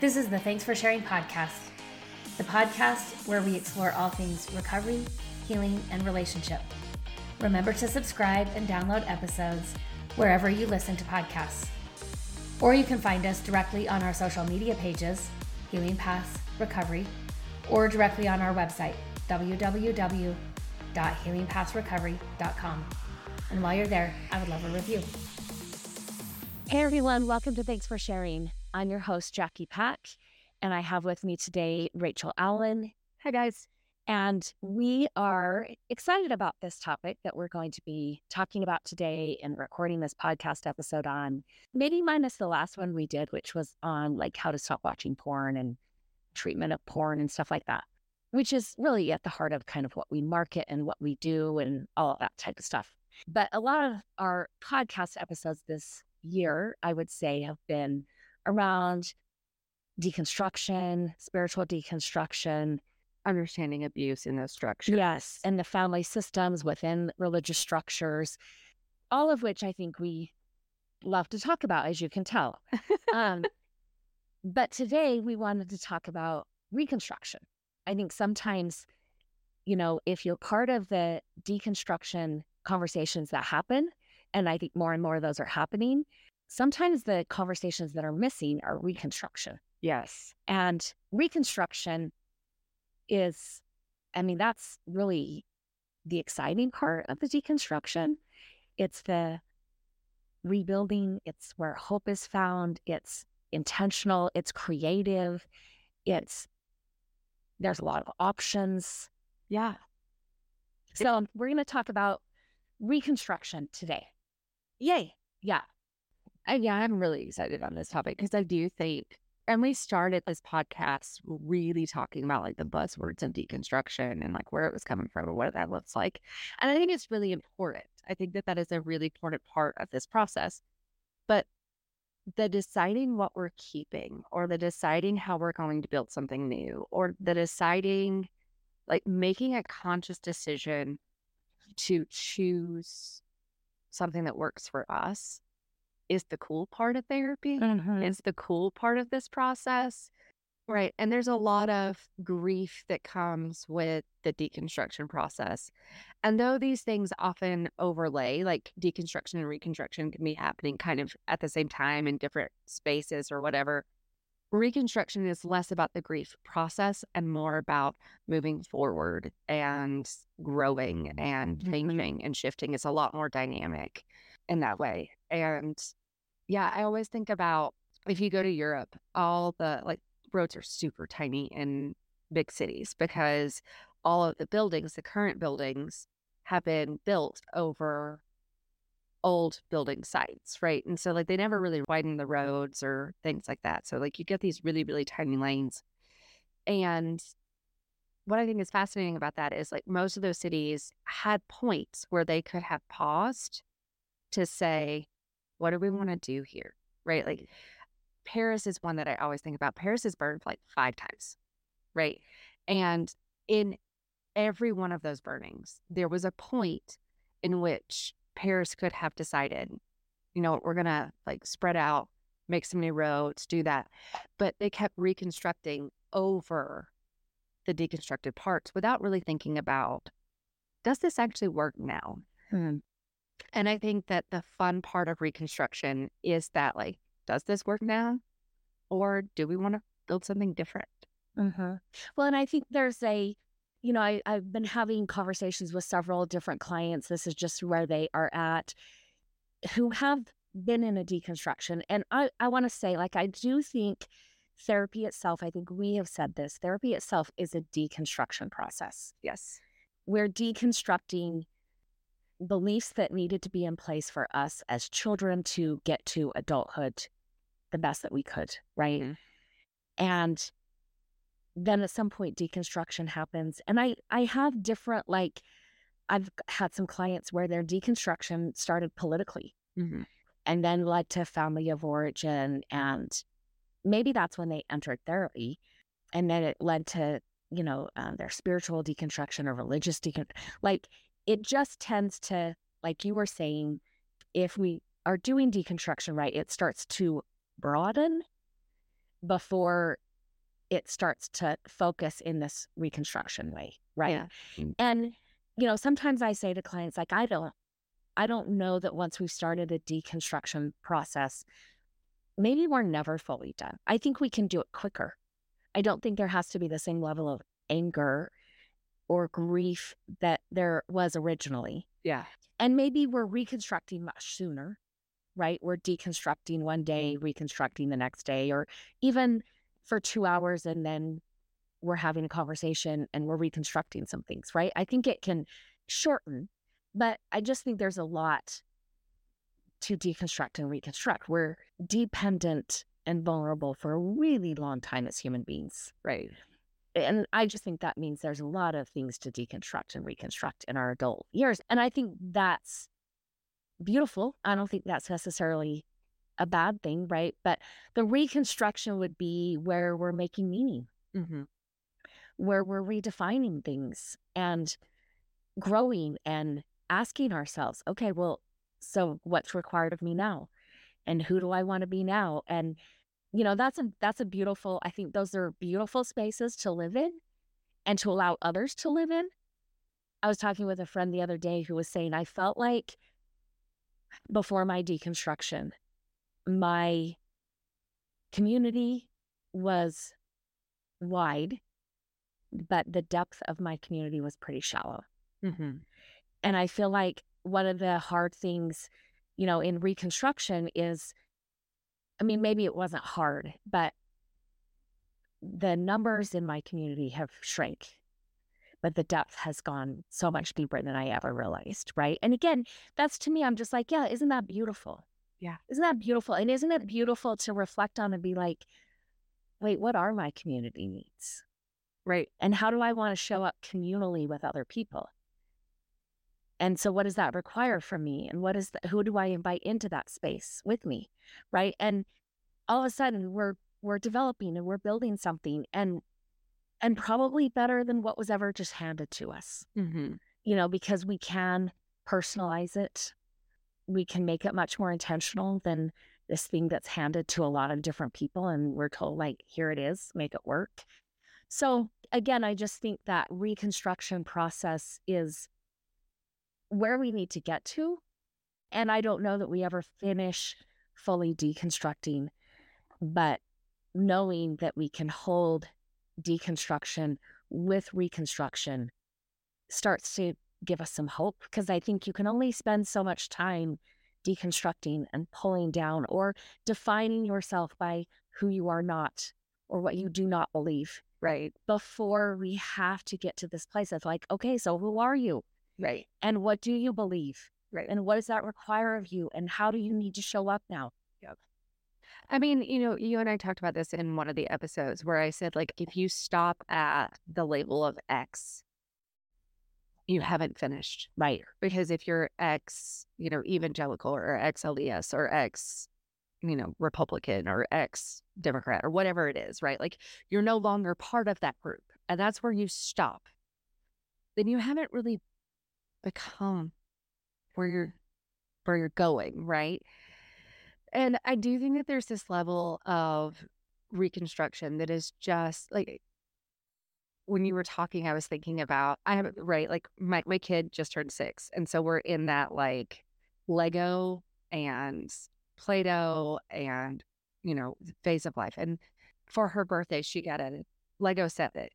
This is the Thanks for Sharing podcast, the podcast where we explore all things recovery, healing, and relationship. Remember to subscribe and download episodes wherever you listen to podcasts. Or you can find us directly on our social media pages, Healing Paths Recovery, or directly on our website, www.healingpathsrecovery.com. And while you're there, I would love a review. Hey everyone, welcome to Thanks for Sharing. I'm your host, Jackie Pack, and I have with me today, Rachel Allen. Hi, guys. And we are excited about this topic that we're going to be talking about today and recording this podcast episode on, maybe minus the last one we did, which was on like how to stop watching porn and treatment of porn and stuff like that, which is really at the heart of kind of what we market and what we do and all of that type of stuff. But a lot of our podcast episodes this year, I would say, have been around deconstruction, spiritual deconstruction, understanding abuse in those structures. Yes, and the family systems within religious structures, all of which I think we love to talk about, as you can tell. But today we wanted to talk about reconstruction. I think sometimes, you know, if you're part of the deconstruction conversations that happen, and I think more and more of those are happening, sometimes the conversations that are missing are reconstruction. Yes. And reconstruction is, I mean, that's really the exciting part of the deconstruction. It's the rebuilding. It's where hope is found. It's intentional. It's creative. There's a lot of options. Yeah. So we're going to talk about reconstruction today. Yay. Yeah. I'm really excited on this topic because I do think, and we started this podcast really talking about like the buzzwords of deconstruction and like where it was coming from and what that looks like. And I think it's really important. I think that that is a really important part of this process. But the deciding what we're keeping, or the deciding how we're going to build something new, or the deciding, like making a conscious decision to choose something that works for us, is the cool part of therapy. Mm-hmm. It's the cool part of this process, right? And there's a lot of grief that comes with the deconstruction process. And though these things often overlay, like deconstruction and reconstruction can be happening kind of at the same time in different spaces or whatever, reconstruction is less about the grief process and more about moving forward and growing and changing and shifting. It's a lot more dynamic in that way. And yeah, I always think about if you go to Europe, all the like roads are super tiny in big cities because all of the buildings, the current buildings, have been built over old building sites, right? And so like they never really widen the roads or things like that. So like you get these really, really tiny lanes. And what I think is fascinating about that is like most of those cities had points where they could have paused to say, what do we want to do here, right? Like Paris is one that I always think about. Paris is burned like 5 times, right? And in every one of those burnings, there was a point in which Paris could have decided, you know, we're going to like spread out, make some new roads, do that. But they kept reconstructing over the deconstructed parts without really thinking about, does this actually work now? Mm-hmm. And I think that the fun part of reconstruction is that, like, does this work now? Or do we want to build something different? Mm-hmm. Well, and I think there's a, you know, I've been having conversations with several different clients. This is just where they are at, who have been in a deconstruction. And I want to say, like, I do think therapy itself, I think we have said this, therapy itself is a deconstruction process. Yes. We're deconstructing beliefs that needed to be in place for us as children to get to adulthood the best that we could, right? Mm-hmm. And then at some point deconstruction happens. And I have different, like, I've had some clients where their deconstruction started politically, mm-hmm, and then led to family of origin. And maybe that's when they entered therapy. And then it led to, you know, their spiritual deconstruction or religious it just tends to, like you were saying, if we are doing deconstruction right, it starts to broaden before it starts to focus in this reconstruction way, right? Yeah. And, you know, sometimes I say to clients, like, I don't know that once we've started a deconstruction process, maybe we're never fully done. I think we can do it quicker. I don't think there has to be the same level of anger or grief that there was originally. Yeah. And maybe we're reconstructing much sooner, right? We're deconstructing one day, reconstructing the next day, or even for 2 hours, and then we're having a conversation and we're reconstructing some things, right? I think it can shorten, but I just think there's a lot to deconstruct and reconstruct. We're dependent and vulnerable for a really long time as human beings, right? And I just think that means there's a lot of things to deconstruct and reconstruct in our adult years. And I think that's beautiful. I don't think that's necessarily a bad thing, right? But the reconstruction would be where we're making meaning, mm-hmm. where we're redefining things and growing and asking ourselves, okay, well, so what's required of me now? And who do I want to be now? And you know, that's a beautiful, I think those are beautiful spaces to live in and to allow others to live in. I was talking with a friend the other day who was saying, I felt like before my deconstruction, my community was wide, but the depth of my community was pretty shallow. Mm-hmm. And I feel like one of the hard things, you know, in reconstruction is, I mean, maybe it wasn't hard, but the numbers in my community have shrank, but the depth has gone so much deeper than I ever realized, right? And again, that's, to me, I'm just like, yeah, isn't that beautiful? Yeah. Isn't that beautiful? And isn't it beautiful to reflect on and be like, wait, what are my community needs? Right. And how do I want to show up communally with other people? And so what does that require from me? And what is the, who do I invite into that space with me, right? And all of a sudden we're developing and we're building something and probably better than what was ever just handed to us, mm-hmm. you know, because we can personalize it. We can make it much more intentional than this thing that's handed to a lot of different people. And we're told, like, here it is, make it work. So again, I just think that reconstruction process is where we need to get to. And I don't know that we ever finish fully deconstructing, but knowing that we can hold deconstruction with reconstruction starts to give us some hope, because I think you can only spend so much time deconstructing and pulling down or defining yourself by who you are not or what you do not believe, right? Before we have to get to this place of like, okay, so who are you? Right. And what do you believe? Right. And what does that require of you? And how do you need to show up now? Yep. I mean, you know, you and I talked about this in one of the episodes where I said, like, if you stop at the label of X, you haven't finished. Right. Because if you're X, you know, evangelical or X LDS or X, you know, Republican or X Democrat or whatever it is, right? Like, you're no longer part of that group. And that's where you stop. Then you haven't really become where you're going, right? And I do think that there's this level of reconstruction that is just like, when you were talking, I was thinking about, I haven't, right, like my kid just turned 6, and so we're in that like Lego and Play-Doh and, you know, phase of life. And for her birthday, she got a Lego set that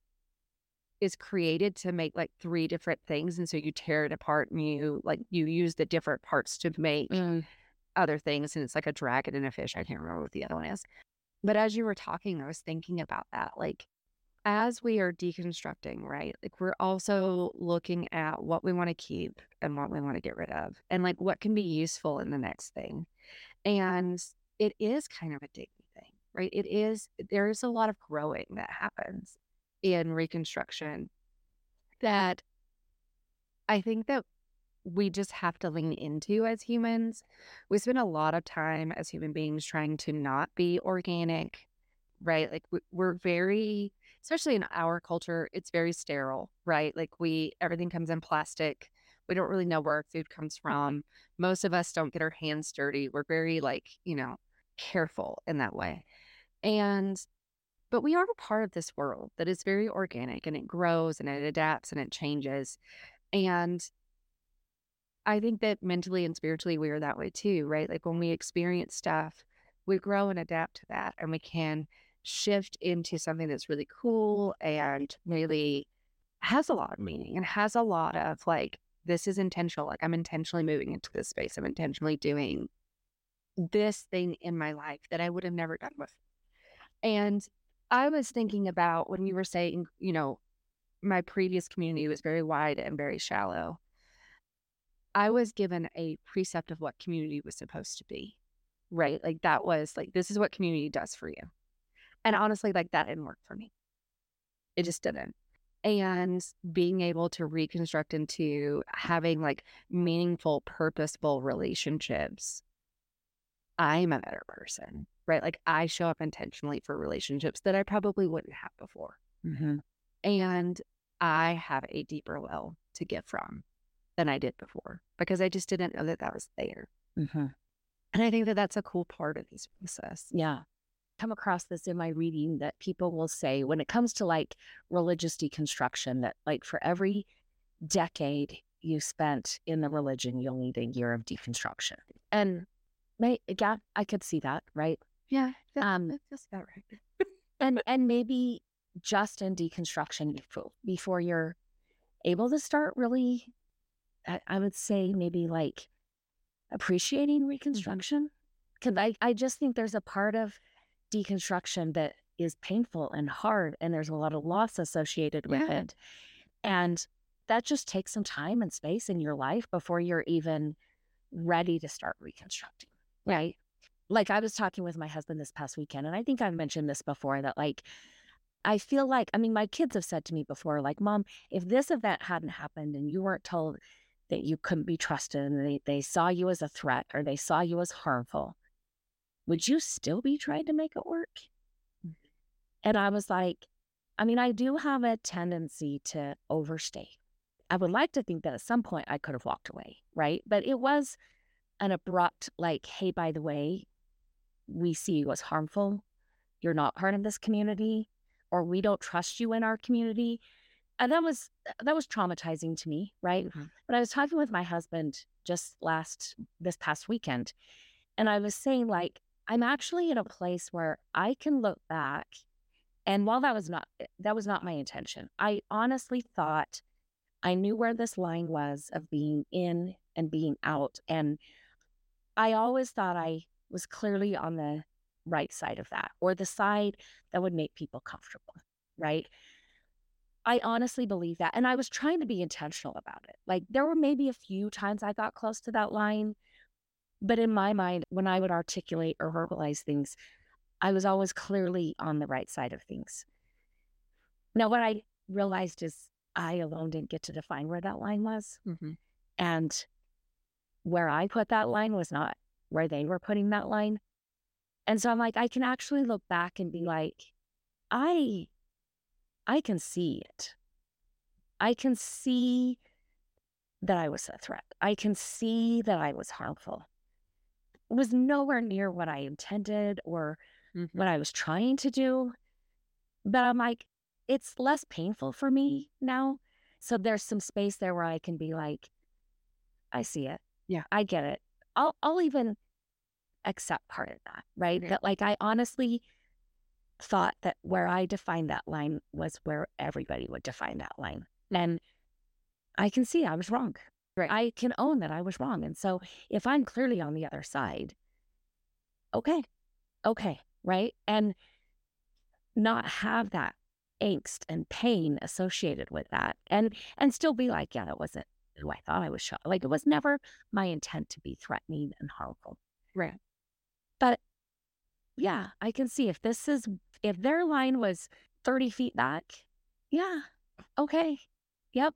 is created to make like 3 different things, and so you tear it apart and you use the different parts to make other things, and it's like a dragon and a fish. I can't remember what the other one is, but as you were talking, I was thinking about that, like, as we are deconstructing, right, like, we're also looking at what we want to keep and what we want to get rid of, and like what can be useful in the next thing. And it is kind of a digging thing, right? It is, there is a lot of growing that happens in reconstruction that I think that we just have to lean into as humans. We spend a lot of time as human beings trying to not be organic, right? Like, we're very, especially in our culture, it's very sterile, right? Like, everything comes in plastic. We don't really know where our food comes from. Most of us don't get our hands dirty. We're very, like, you know, careful in that way. And But we are a part of this world that is very organic, and it grows and it adapts and it changes. And I think that mentally and spiritually, we are that way too, right? Like when we experience stuff, we grow and adapt to that, and we can shift into something that's really cool and really has a lot of meaning and has a lot of like, this is intentional. Like I'm intentionally moving into this space. I'm intentionally doing this thing in my life that I would have never done before. And I was thinking about when you were saying, you know, my previous community was very wide and very shallow. I was given a precept of what community was supposed to be, right? Like that was like, this is what community does for you. And honestly, like that didn't work for me. It just didn't. And being able to reconstruct into having like meaningful, purposeful relationships, I'm a better person, right? Like I show up intentionally for relationships that I probably wouldn't have before. Mm-hmm. And I have a deeper well to get from than I did before because I just didn't know that that was there. Mm-hmm. And I think that that's a cool part of this process. Yeah. Come across this in my reading that people will say when it comes to like religious deconstruction, that like for every decade you spent in the religion, you'll need a year of deconstruction. And yeah, I could see that, right? Yeah, that feels about right. and maybe just in deconstruction before you're able to start really, I would say maybe like appreciating reconstruction. Because I just think there's a part of deconstruction that is painful and hard, and there's a lot of loss associated with it. And that just takes some time and space in your life before you're even ready to start reconstructing, right? Like I was talking with my husband this past weekend, and I think I've mentioned this before, that like, I feel like, I mean, my kids have said to me before, like, Mom, if this event hadn't happened and you weren't told that you couldn't be trusted and they saw you as a threat or they saw you as harmful, would you still be trying to make it work? Mm-hmm. And I was like, I mean, I do have a tendency to overstay. I would like to think that at some point I could have walked away, right? But it was an abrupt, like, hey, by the way, we see you as harmful. You're not part of this community, or we don't trust you in our community. And that was traumatizing to me, right? Mm-hmm. But I was talking with my husband just this past weekend, and I was saying, like, I'm actually in a place where I can look back. And while that was not my intention, I honestly thought I knew where this line was of being in and being out. And I always thought I was clearly on the right side of that, or the side that would make people comfortable, right? I honestly believe that. And I was trying to be intentional about it. Like there were maybe a few times I got close to that line. But in my mind, when I would articulate or verbalize things, I was always clearly on the right side of things. Now, what I realized is I alone didn't get to define where that line was. Mm-hmm. And where I put that line was not where they were putting that line. And so I'm like, I can actually look back and be like, I can see it. I can see that I was a threat. I can see that I was harmful. Was nowhere near what I intended or mm-hmm. what I was trying to do. But I'm like, it's less painful for me now. So there's some space there where I can be like, I see it. Yeah. I get it. I'll even accept part of that, right? Yeah. That like, I honestly thought that where I defined that line was where everybody would define that line. And I can see I was wrong. Right. I can own that I was wrong. And so if I'm clearly on the other side, okay, right? And not have that angst and pain associated with that and still be like, yeah, that wasn't who I thought I was shot. Like it was never my intent to be threatening and harmful. Right. But yeah, I can see if their line was 30 feet back, yeah, okay, yep,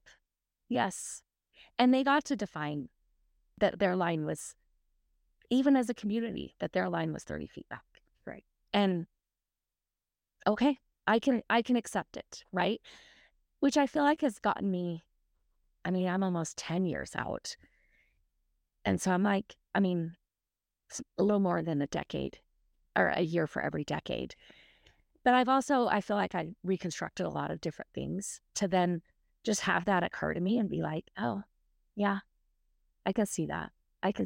yes. And they got to define that their line was, even as a community, that their line was 30 feet back. Right. And okay, I can accept it, right? Which I feel like has gotten me, I mean, I'm almost 10 years out. And so I'm like, I mean, it's a little more than a decade or a year for every decade. But I've also, I feel like I reconstructed a lot of different things to then just have that occur to me and be like, oh, yeah, I can see that. I can,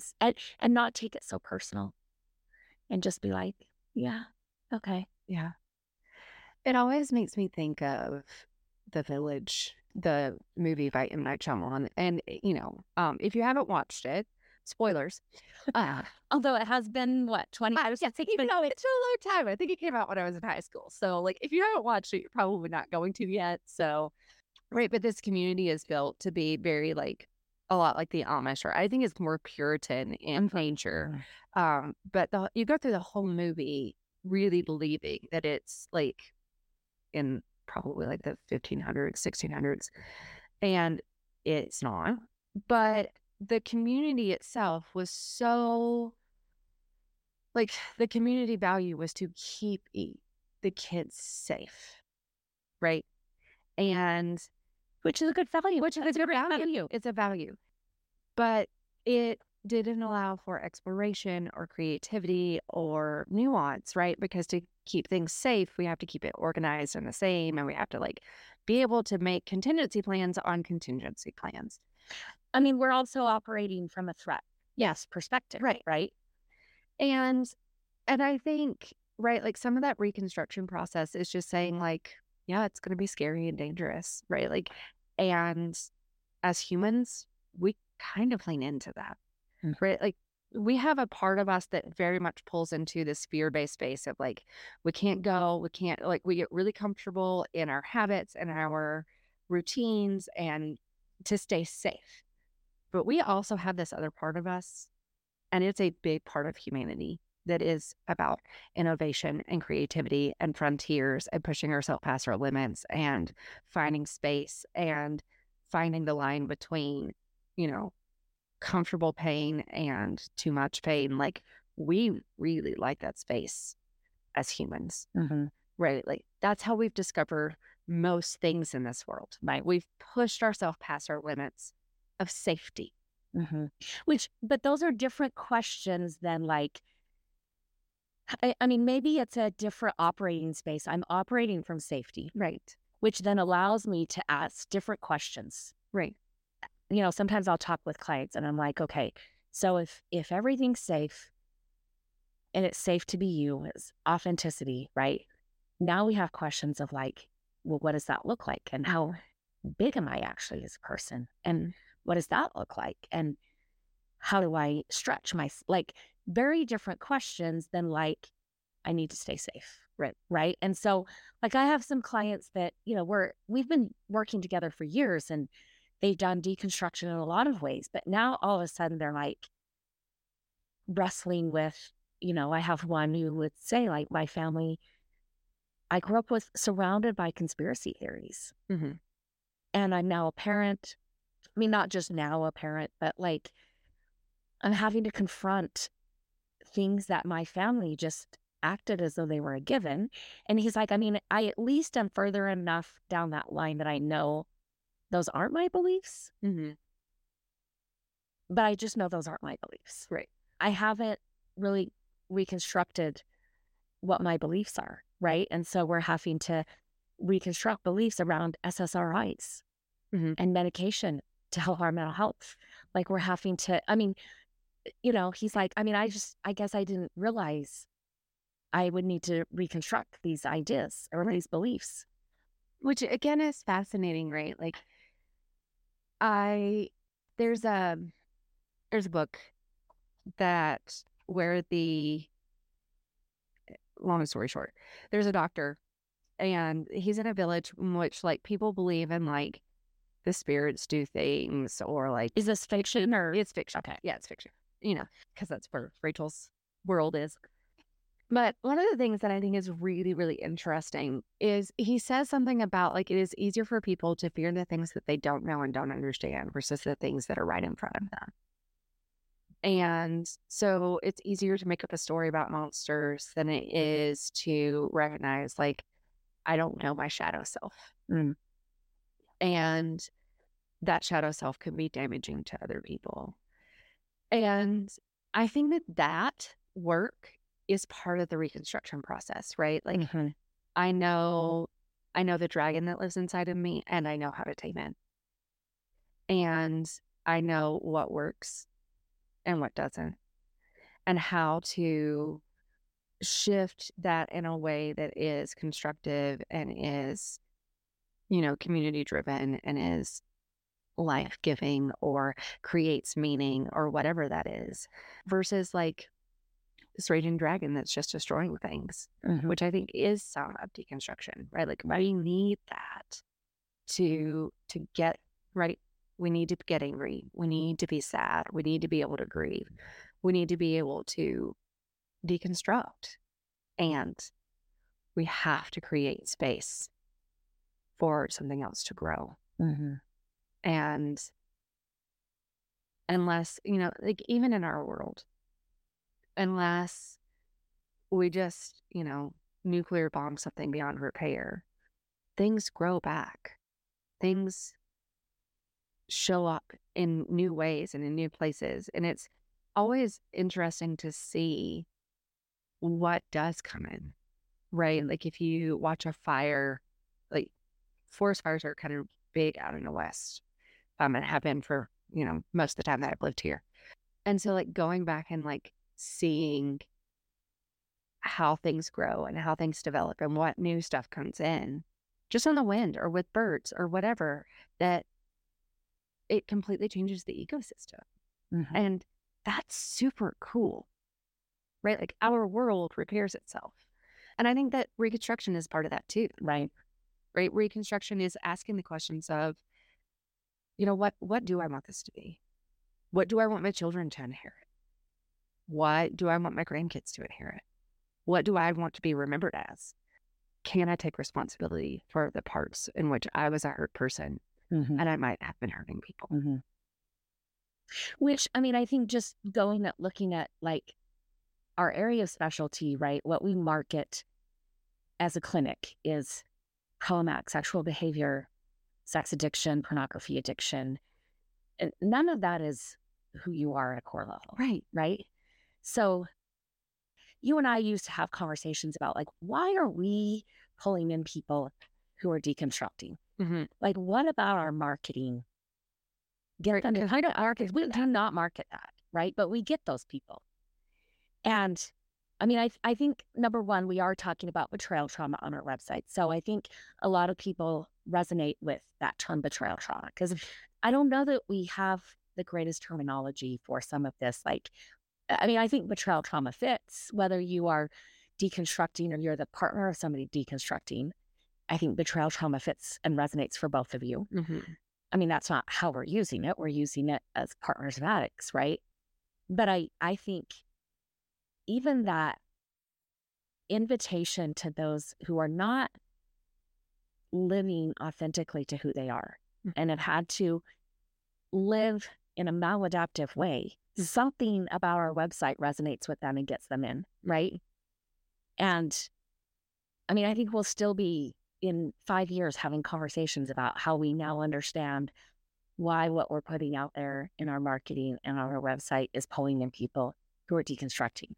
and not take it so personal and just be like, yeah, okay. Yeah. It always makes me think of The Village, the movie by M. Night Shyamalan. And, you know, if you haven't watched it, spoilers. Although it has been, what, 20 years? Yeah, it's a long time. I think it came out when I was in high school. So, like, if you haven't watched it, you're probably not going to yet. So, right. But this community is built to be very, like, a lot like the Amish, or I think it's more Puritan in nature. But you go through the whole movie really believing that it's, like, in probably like the 1500s, 1600s, and it's not. But the community itself was so, like, the community value was to keep the kids safe, right? And which is a good value, It's a value, but it didn't allow for exploration or creativity or nuance, right? Because to keep things safe, we have to keep it organized and the same, and we have to, like, be able to make contingency plans on contingency plans. I mean, we're also operating from a threat, yes, perspective, right? And I think, right, like, some of that reconstruction process is just saying, like, yeah, it's going to be scary and dangerous, right? Like, and as humans, we kind of lean into that, right? Like, we have a part of us that very much pulls into this fear-based space of, like, we can't go, we can't, like, we get really comfortable in our habits and our routines and to stay safe. But we also have this other part of us, and it's a big part of humanity, that is about innovation and creativity and frontiers and pushing ourselves past our limits and finding space and finding the line between, you know, comfortable pain and too much pain. Like, we really like that space as humans, right? Like, that's how we've discovered most things in this world, right? We've pushed ourselves past our limits of safety. But those are different questions than, like, I mean, maybe it's a different operating space. I'm operating from safety, right? Which then allows me to ask different questions, right? You know, sometimes I'll talk with clients and I'm like, okay, so if everything's safe and it's safe to be you, it's authenticity, right? Now we have questions of, like, well, what does that look like? And how big am I actually as a person? And what does that look like? And how do I stretch my, like, very different questions than, like, I need to stay safe, right? And so, like, I have some clients that, you know, we've been working together for years, and they've done deconstruction in a lot of ways, but now all of a sudden they're, like, wrestling with, you know, I have one who would say, like, my family, I grew up with, surrounded by conspiracy theories, and I'm now a parent. I mean, not just now a parent, but, like, I'm having to confront things that my family just acted as though they were a given. And he's like, I mean, I at least am further enough down that line that I know those aren't my beliefs. But I just know those aren't my beliefs. Right. I haven't really reconstructed what my beliefs are, right? And so we're having to reconstruct beliefs around SSRIs and medication to help our mental health. Like, we're having to, I mean, you know, he's like, I mean, I guess I didn't realize I would need to reconstruct these ideas or these beliefs. Which, again, is fascinating, right? Like, there's a book that where the, long story short, there's a doctor, and he's in a village in which, like, people believe in, like, the spirits do things, or, like, is this fiction or it's fiction? Okay, yeah, it's fiction. You know, because that's where Rachel's world is. But one of the things that I think is really, really interesting is he says something about, like, it is easier for people to fear the things that they don't know and don't understand versus the things that are right in front of them. And so it's easier to make up a story about monsters than it is to recognize, like, I don't know my shadow self. And that shadow self can be damaging to other people. And I think that work is part of the reconstruction process, right? Like, I know the dragon that lives inside of me, and I know how to tame it. And I know what works and what doesn't, and how to shift that in a way that is constructive and is, you know, community driven and is life giving or creates meaning or whatever that is, versus like this raging dragon that's just destroying things, mm-hmm. which I think is some of deconstruction, right? Like we need that to get right. We need to get angry. We need to be sad. We need to be able to grieve. We need to be able to deconstruct. And we have to create space for something else to grow. Mm-hmm. And unless, you know, like even in our world, unless we just, you know, nuclear bomb something beyond repair, things grow back. Things show up in new ways and in new places. And it's always interesting to see what does come in, right? Like if you watch a fire, like forest fires are kind of big out in the West, and have been for, you know, most of the time that I've lived here. And so like going back and like seeing how things grow and how things develop and what new stuff comes in just on the wind or with birds or whatever, that it completely changes the ecosystem. Mm-hmm. And that's super cool, right? Like our world repairs itself. And I think that reconstruction is part of that too. Right. Reconstruction is asking the questions of, you know, what do I want this to be? What do I want my children to inherit? What do I want my grandkids to inherit? What do I want to be remembered as? Can I take responsibility for the parts in which I was a hurt person? Mm-hmm. And I might have been hurting people. Mm-hmm. Which, I mean, I think just going at looking at like our area of specialty, right? What we market as a clinic is problematic sexual behavior, sex addiction, pornography addiction. And none of that is who you are at a core level. Right? So you and I used to have conversations about like, why are we pulling in people who are deconstructing? Mm-hmm. Like, what about our marketing? Get them to market. We do not market that, right? But we get those people. And I mean, I think, number one, we are talking about betrayal trauma on our website. So I think a lot of people resonate with that term betrayal trauma, because I don't know that we have the greatest terminology for some of this. Like, I mean, I think betrayal trauma fits whether you are deconstructing or you're the partner of somebody deconstructing. I think betrayal trauma fits and resonates for both of you. Mm-hmm. I mean, that's not how we're using it. We're using it as partners of addicts, right? But I think even that invitation to those who are not living authentically to who they are, mm-hmm. and have had to live in a maladaptive way, something about our website resonates with them and gets them in, right? And I mean, I think we'll still be in 5 years having conversations about how we now understand why what we're putting out there in our marketing and on our website is pulling in people who are deconstructing.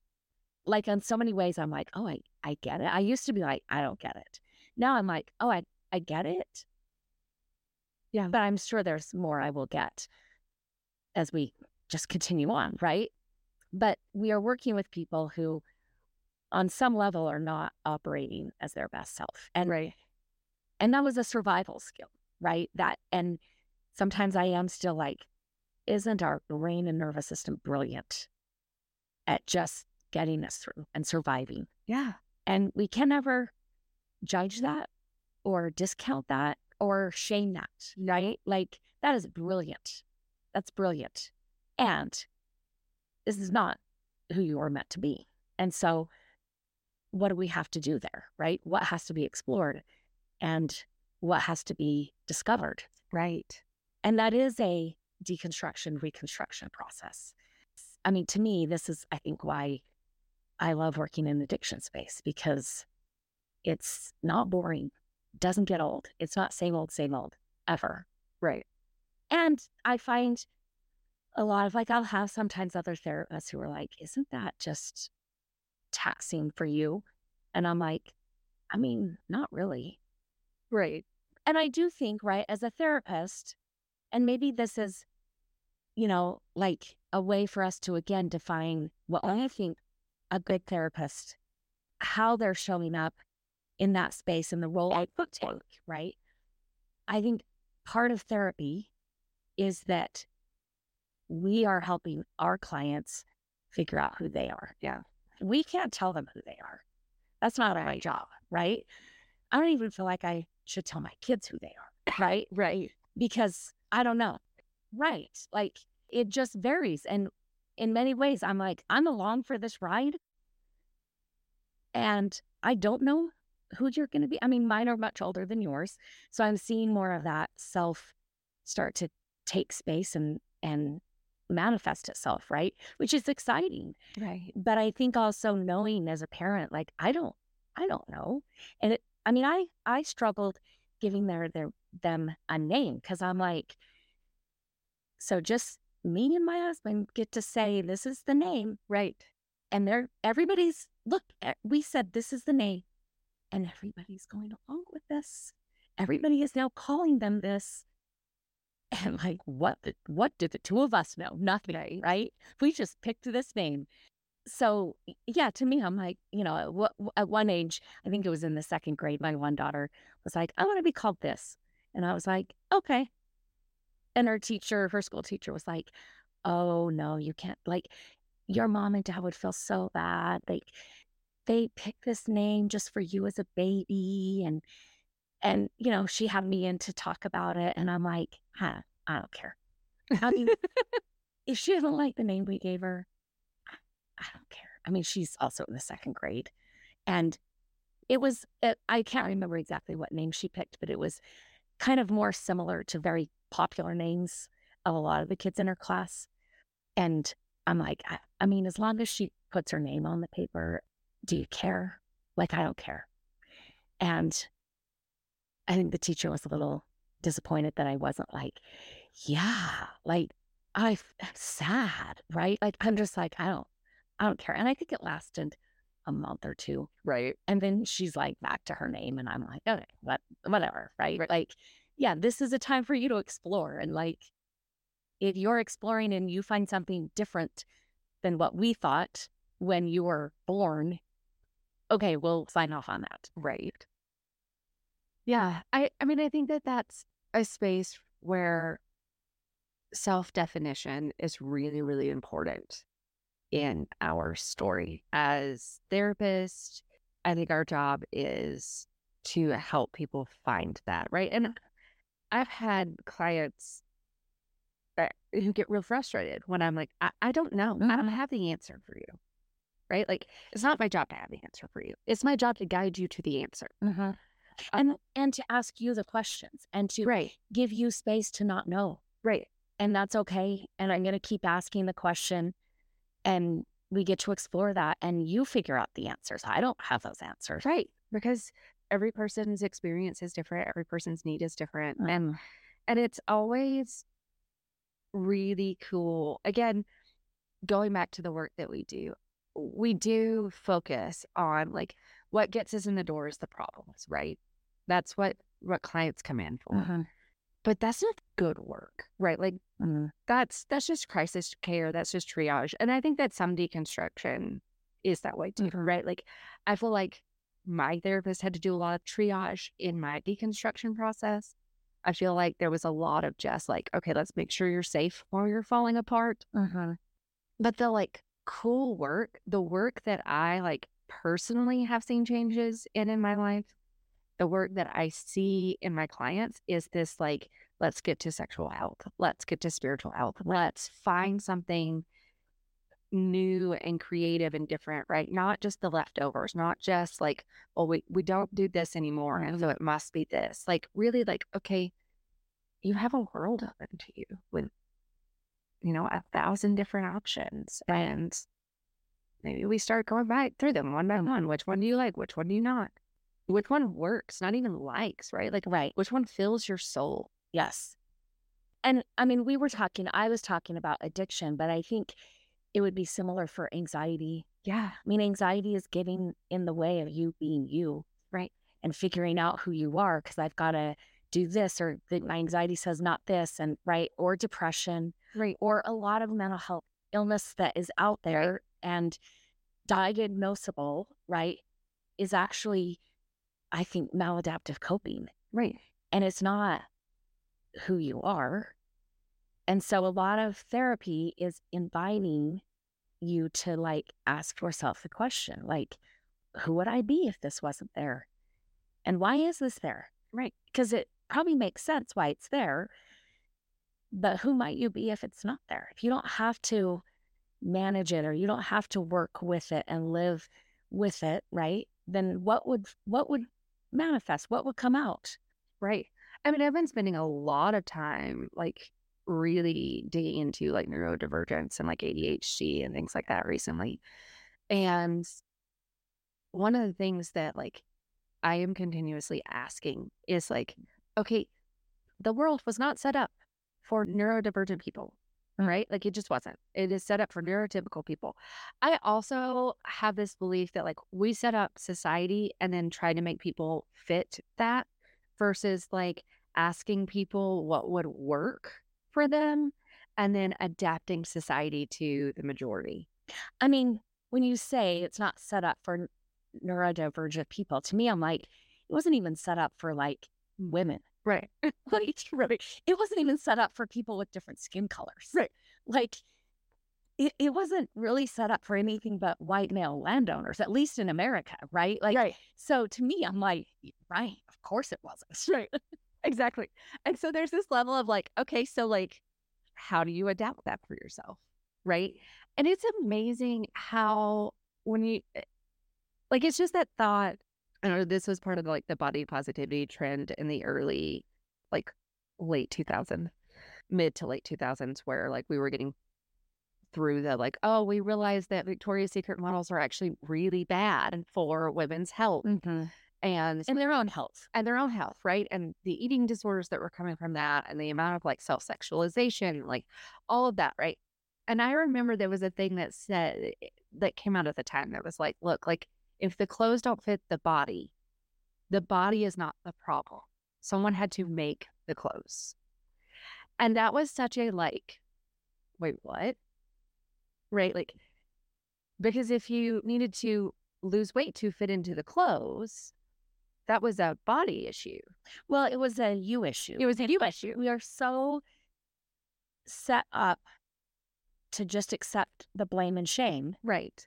Like in so many ways, I'm like, oh, I get it. I used to be like, I don't get it. Now I'm like, oh, I get it. Yeah. But I'm sure there's more I will get as we just continue on, right? But we are working with people who on some level are not operating as their best self. And right. And that was a survival skill, right? That, and sometimes I am still like, isn't our brain and nervous system brilliant at just getting us through and surviving? Yeah. And we can never judge that or discount that or shame that, right? Like, that is brilliant. That's brilliant. And this is not who you are meant to be. And so what do we have to do there, right? What has to be explored and what has to be discovered, right? And that is a deconstruction, reconstruction process. I mean, to me, this is, I think, why I love working in the addiction space, because it's not boring, doesn't get old. It's not same old, ever. Right. And I find a lot of, like, I'll have sometimes other therapists who are like, isn't that just taxing for you? And I'm like, I mean, not really. Right. And I do think, right, as a therapist, and maybe this is, you know, like a way for us to, again, define what I think a good therapist, how they're showing up in that space and the role I put to, right? I think part of therapy is that we are helping our clients figure out who they are. Yeah. We can't tell them who they are. That's not my job, right? I don't even feel like I should tell my kids who they are, right? Right. Because I don't know. Right. Like, it just varies. And in many ways, I'm like, I'm along for this ride. And I don't know who you're going to be. I mean, mine are much older than yours. So I'm seeing more of that self start to take space and manifest itself, right? Which is exciting. Right. But I think also knowing as a parent, like, I don't know. And it, I mean, I struggled giving them a name, because I'm like, so just me and my husband get to say, this is the name. Right. And everybody's, look, we said, this is the name. And everybody's going along with this. Everybody is now calling them this. And like, what did the two of us know? Nothing, right? We just picked this name. So yeah, to me, I'm like, you know, at one age, I think it was in the second grade, my one daughter was like, I want to be called this. And I was like, okay. And her school teacher was like, oh no, you can't, like, your mom and dad would feel so bad. Like, they picked this name just for you as a baby. And, you know, she had me in to talk about it. And I'm like, I don't care. I mean, if she doesn't like the name we gave her, I don't care. I mean, she's also in the second grade. And it was, I can't remember exactly what name she picked, but it was kind of more similar to very popular names of a lot of the kids in her class. And I'm like, I mean, as long as she puts her name on the paper, do you care? Like, I don't care. And I think the teacher was a little disappointed that I wasn't like, yeah, like, I'm sad, right? Like, I'm just like, I don't care. And I think it lasted a month or two. Right. And then she's like back to her name, and I'm like, okay, whatever, right? Like, yeah, this is a time for you to explore. And like, if you're exploring and you find something different than what we thought when you were born, okay, we'll sign off on that. Right. Yeah. I mean, I think that that's a space where self-definition is really, really important in our story. As therapists, I think our job is to help people find that, right? And I've had clients who get real frustrated when I'm like, I don't know. I don't have the answer for you, right? Like, it's not my job to have the answer for you. It's my job to guide you to the answer. Mm-hmm. And to ask you the questions and to give you space to not know. Right. And that's okay. And I'm going to keep asking the question, and we get to explore that, and you figure out the answers. I don't have those answers. Right. Because every person's experience is different. Every person's need is different. Mm-hmm. And it's always really cool. Again, going back to the work that we do focus on, like, what gets us in the door is the problems, right? That's what clients come in for. Mm-hmm. But that's not good work, right? Like, mm-hmm. that's just crisis care. That's just triage. And I think that some deconstruction is that way too, mm-hmm. right? Like, I feel like my therapist had to do a lot of triage in my deconstruction process. I feel like there was a lot of just like, okay, let's make sure you're safe while you're falling apart. Mm-hmm. But the like cool work, the work that I like, personally have seen changes in my life, the work that I see in my clients is this like, let's get to sexual health, let's get to spiritual health, let's find something new and creative and different, right? Not just the leftovers, not just like, oh, we don't do this anymore, and so it must be this. Like, really, like, okay, you have a world open to you with, you know, 1,000 different options, and maybe we start going back through them one by one. Which one do you like? Which one do you not? Which one works? Not even likes, right? Like, right. Which one fills your soul? Yes. And I mean, I was talking about addiction, but I think it would be similar for anxiety. Yeah. I mean, anxiety is getting in the way of you being you. Right. and figuring out who you are, because I've got to do this, or my anxiety says not this, and right, or depression, right, or a lot of mental health illness that is out there and diagnosable, right, is actually, I think, maladaptive coping. Right. And it's not who you are. And so a lot of therapy is inviting you to ask yourself the question, who would I be if this wasn't there? And why is this there? Right. Because it probably makes sense why it's there, but who might you be if it's not there? If you don't have to manage it, or you don't have to work with it and live with it, right? Then what would manifest? What would come out? Right. I mean, I've been spending a lot of time really digging into neurodivergence and ADHD and things like that recently. And one of the things that I am continuously asking is okay, the world was not set up for neurodivergent people, right? It just wasn't. It is set up for neurotypical people. I also have this belief that we set up society and then try to make people fit that, versus asking people what would work for them and then adapting society to the majority. I mean, when you say it's not set up for neurodivergent people, to me, I'm it wasn't even set up for women. Right. Right. It wasn't even set up for people with different skin colors. Right. It wasn't really set up for anything but white male landowners, at least in America, right? Right. So to me, I'm right, of course it wasn't. Right. Exactly. And so there's this level of okay, so how do you adapt that for yourself? Right. And it's amazing how when you it's just that thought. I know this was part of the body positivity trend in the early, mid to late 2000s, where we were getting through the we realized that Victoria's Secret models are actually really bad for women's health. Mm-hmm. And their own health. And their own health, right? And the eating disorders that were coming from that, and the amount of self-sexualization, all of that, right? And I remember there was a thing that said, that came out at the time that was look, if the clothes don't fit the body is not the problem. Someone had to make the clothes. And that was such a wait, what? Right? Because if you needed to lose weight to fit into the clothes, that was a body issue. Well, it was a you issue. It was a you issue. We are so set up to just accept the blame and shame. Right.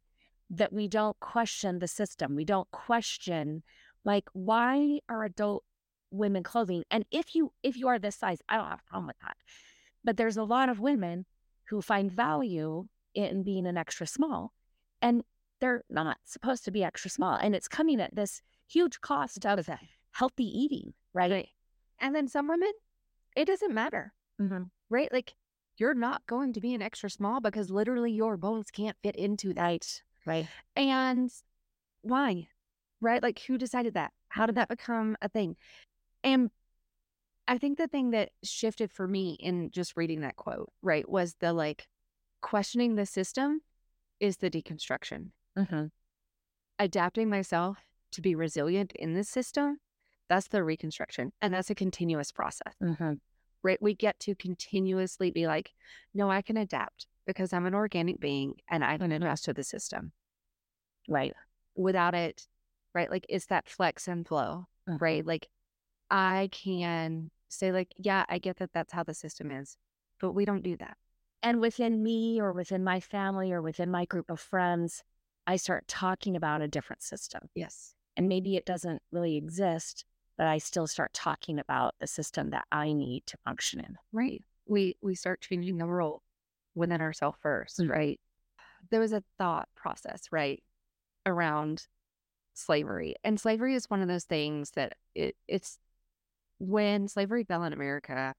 That we don't question the system. We don't question, why are adult women clothing? And if you are this size, I don't have a problem with that. But there's a lot of women who find value in being an extra small, and they're not supposed to be extra small. And it's coming at this huge cost of healthy eating, right? And then some women, it doesn't matter, mm-hmm. right? You're not going to be an extra small because literally your bones can't fit into that. Right. And why? Right? Who decided that? How did that become a thing? And I think the thing that shifted for me in just reading that quote, right, was the questioning the system is the deconstruction. Mm-hmm. Adapting myself to be resilient in this system, that's the reconstruction. And that's a continuous process. Mm-hmm. Right? We get to continuously be no, I can adapt because I'm an organic being and I'm going to adjust to the system. Right. Without it, right? It's that flex and flow, mm-hmm. right? I can say yeah, I get that that's how the system is, but we don't do that. And within me or within my family or within my group of friends, I start talking about a different system. Yes. And maybe it doesn't really exist, but I still start talking about the system that I need to function in. Right. We start changing the role within ourselves first, mm-hmm. right? There was a thought process, right, around slavery. And slavery is one of those things that it's when slavery fell in America,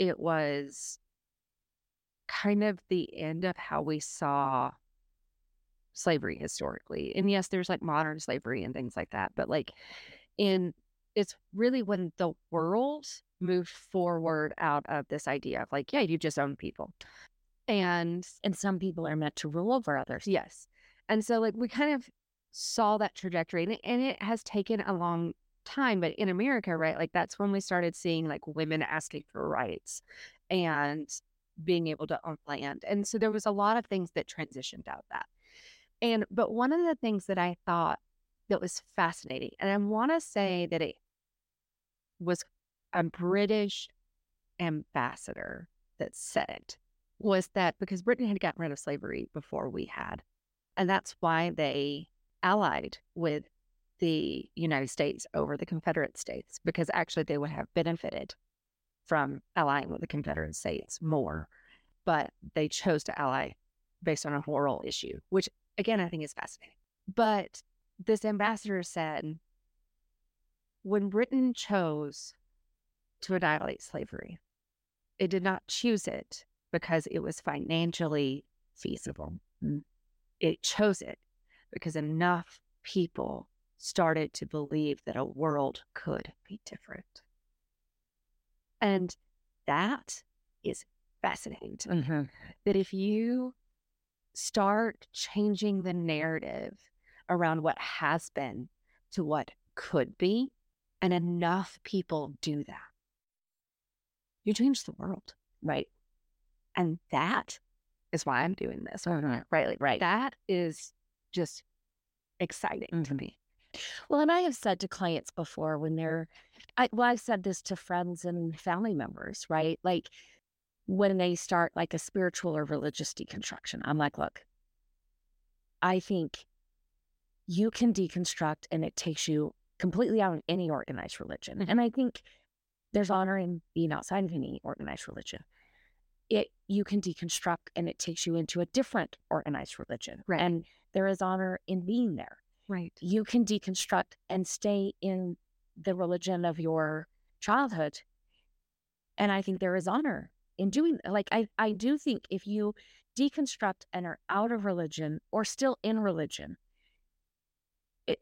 it was kind of the end of how we saw slavery historically. And yes, there's modern slavery and things like that, but it's really when the world moved forward out of this idea of yeah, you just own people. And some people are meant to rule over others. Yes. And so we kind of saw that trajectory, and it has taken a long time, but in America, right, like that's when we started seeing like women asking for rights and being able to own land. And so there was a lot of things that transitioned out of that. And, but one of the things that I thought that was fascinating, and I want to say that it was a British ambassador that said it, was that because Britain had gotten rid of slavery before we had, and that's why they allied with the United States over the Confederate States, because actually they would have benefited from allying with the Confederate States more, but they chose to ally based on a moral issue, which again, I think is fascinating. But this ambassador said, when Britain chose to annihilate slavery, it did not choose it because it was financially feasible. It chose it because enough people started to believe that a world could be different. And that is fascinating to me. Mm-hmm. That if you start changing the narrative around what has been to what could be, and enough people do that, you change the world, right? And that is why I'm doing this, mm-hmm. right? Like, right. That is just exciting mm-hmm. to me. Well, and I have said to clients before when they're, I've said this to friends and family members, right? Like when they start like a spiritual or religious deconstruction, I'm like, look, I think you can deconstruct and it takes you completely out of any organized religion. Mm-hmm. And I think there's honor in being outside of any organized religion. You can deconstruct and it takes you into a different organized religion. Right. And there is honor in being there. Right. You can deconstruct and stay in the religion of your childhood. And I think there is honor in doing, like, I do think if you deconstruct and are out of religion or still in religion,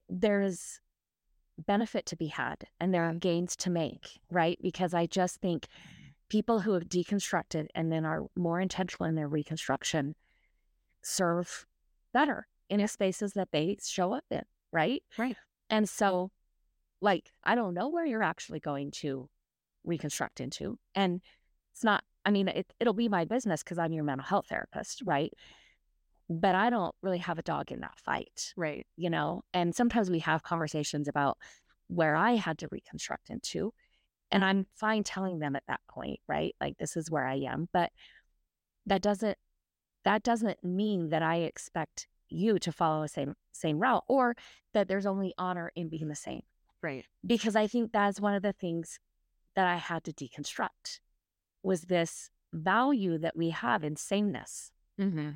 there is benefit to be had and there are gains to make, right? Because I just think people who have deconstructed and then are more intentional in their reconstruction serve better in the spaces that they show up in, right? Right. And so, like, I don't know where you're actually going to reconstruct into. And it's not, I mean, it'll be my business because I'm your mental health therapist, right? But I don't really have a dog in that fight. Right. You know, and sometimes we have conversations about where I had to reconstruct into, and I'm fine telling them at that point, right? Like, this is where I am, but that doesn't mean that I expect you to follow the same route, or that there's only honor in being the same. Right. Because I think that's one of the things that I had to deconstruct was this value that we have in sameness. Mm-hmm.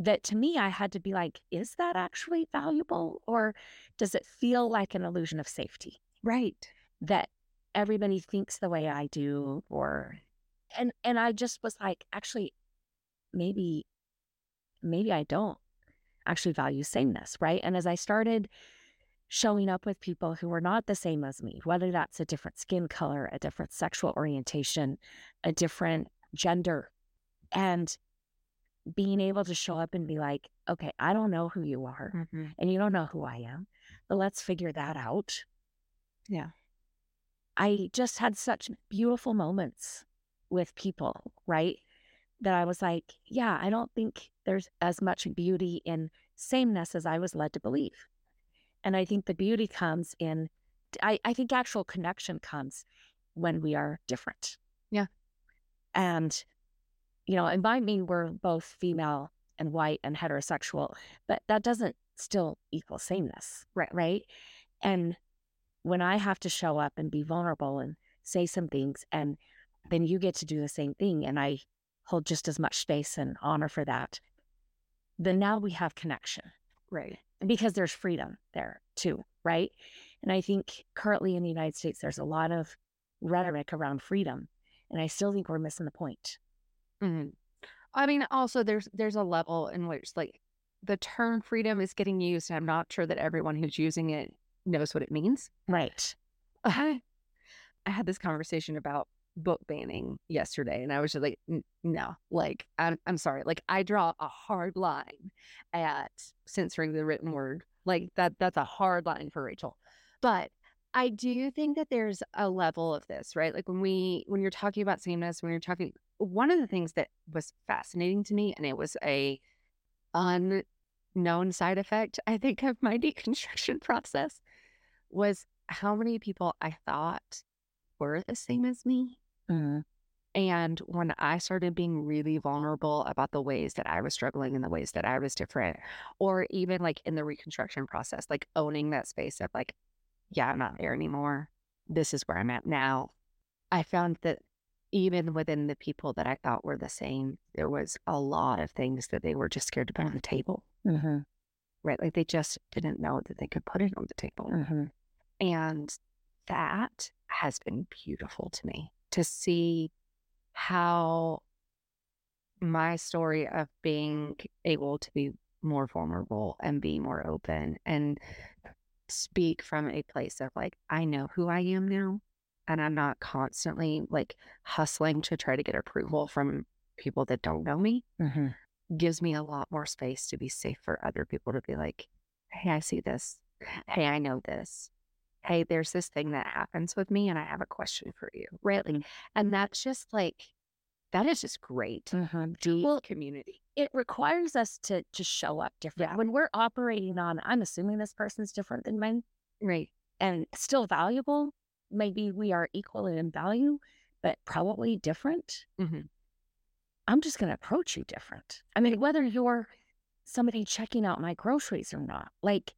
That to me, I had to be like, is that actually valuable? Or does it feel like an illusion of safety? Right. That everybody thinks the way I do, or, and I just was like, actually, maybe I don't actually value sameness, right? And as I started showing up with people who were not the same as me, whether that's a different skin color, a different sexual orientation, a different gender, and being able to show up and be like, okay, I don't know who you are mm-hmm. and you don't know who I am, but let's figure that out. Yeah. I just had such beautiful moments with people, right? That I was like, yeah, I don't think there's as much beauty in sameness as I was led to believe. And I think the beauty comes in, I think actual connection comes when we are different. Yeah. And, you know, and by me, we're both female and white and heterosexual, but that doesn't still equal sameness. Right. Right. And when I have to show up and be vulnerable and say some things, and then you get to do the same thing, and I hold just as much space and honor for that, then now we have connection. Right. Because there's freedom there too, right? And I think currently in the United States, there's a lot of rhetoric around freedom, and I still think we're missing the point. Mm-hmm. I mean, also there's a level in which like the term freedom is getting used, and I'm not sure that everyone who's using it knows what it means. Right. I had this conversation about book banning yesterday, and I was just like, no, like, I'm sorry. Like, I draw a hard line at censoring the written word. Like, that's a hard line for Rachel. But I do think that there's a level of this, right? Like when you're talking about sameness, when you're talking, one of the things that was fascinating to me, and it was a unknown side effect, I think, of my deconstruction process, was how many people I thought were the same as me. Mm-hmm. And when I started being really vulnerable about the ways that I was struggling and the ways that I was different, or even like in the reconstruction process, like owning that space of like, yeah, I'm not there anymore. This is where I'm at now. I found that even within the people that I thought were the same, there was a lot of things that they were just scared to put on the table. Mm-hmm. Right? Like they just didn't know that they could put it on the table. Mm-hmm. And that has been beautiful to me, to see how my story of being able to be more vulnerable and be more open and speak from a place of like, I know who I am now, and I'm not constantly like hustling to try to get approval from people that don't know me, mm-hmm. gives me a lot more space to be safe for other people to be like, hey, I see this. Hey, I know this. Hey, there's this thing that happens with me and I have a question for you, right? Like, and that's just like, that is just great. Mm-hmm. Deep community. It requires us to show up different. Yeah. When we're operating on, I'm assuming this person's different than mine. Right. And still valuable. Maybe we are equal in value, but probably different. Mm-hmm. I'm just going to approach you different. I mean, whether you're somebody checking out my groceries or not, like,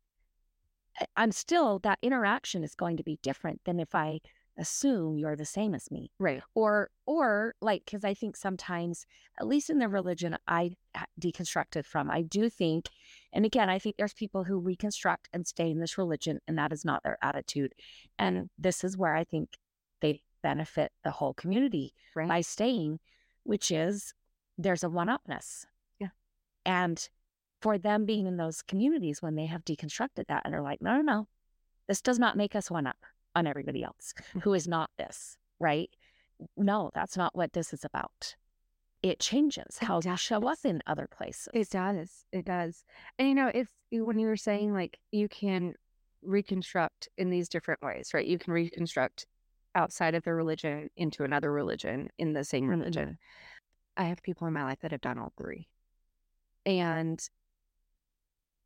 I'm still, that interaction is going to be different than if I assume you're the same as me. Right. Or like, because I think sometimes, at least in the religion I deconstructed from, I do think, and again, I think there's people who reconstruct and stay in this religion and that is not their attitude. And this is where I think they benefit the whole community right. by staying, which is there's a one-upness. Yeah. And for them being in those communities when they have deconstructed that and they're like, no, this does not make us one up on everybody else who is not this, right? No, that's not what this is about. It changes how you show up in other places. It does. And you know, it's when you were saying like you can reconstruct in these different ways, right? You can reconstruct outside of the religion into another religion in the same religion. Mm-hmm. I have people in my life that have done all three. And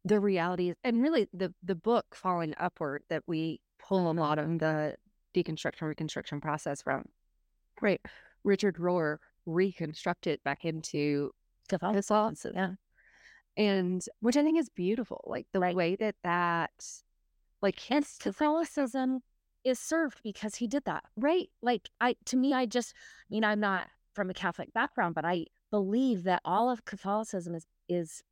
the reality is, and really the book Falling Upward that we pull a lot of the deconstruction, reconstruction process from, right? Richard Rohr reconstructed back into Catholicism, yeah. And which I think is beautiful. Like the right. way that like hence Catholicism is served because he did that, right? Like I'm not from a Catholic background, but I believe that all of Catholicism is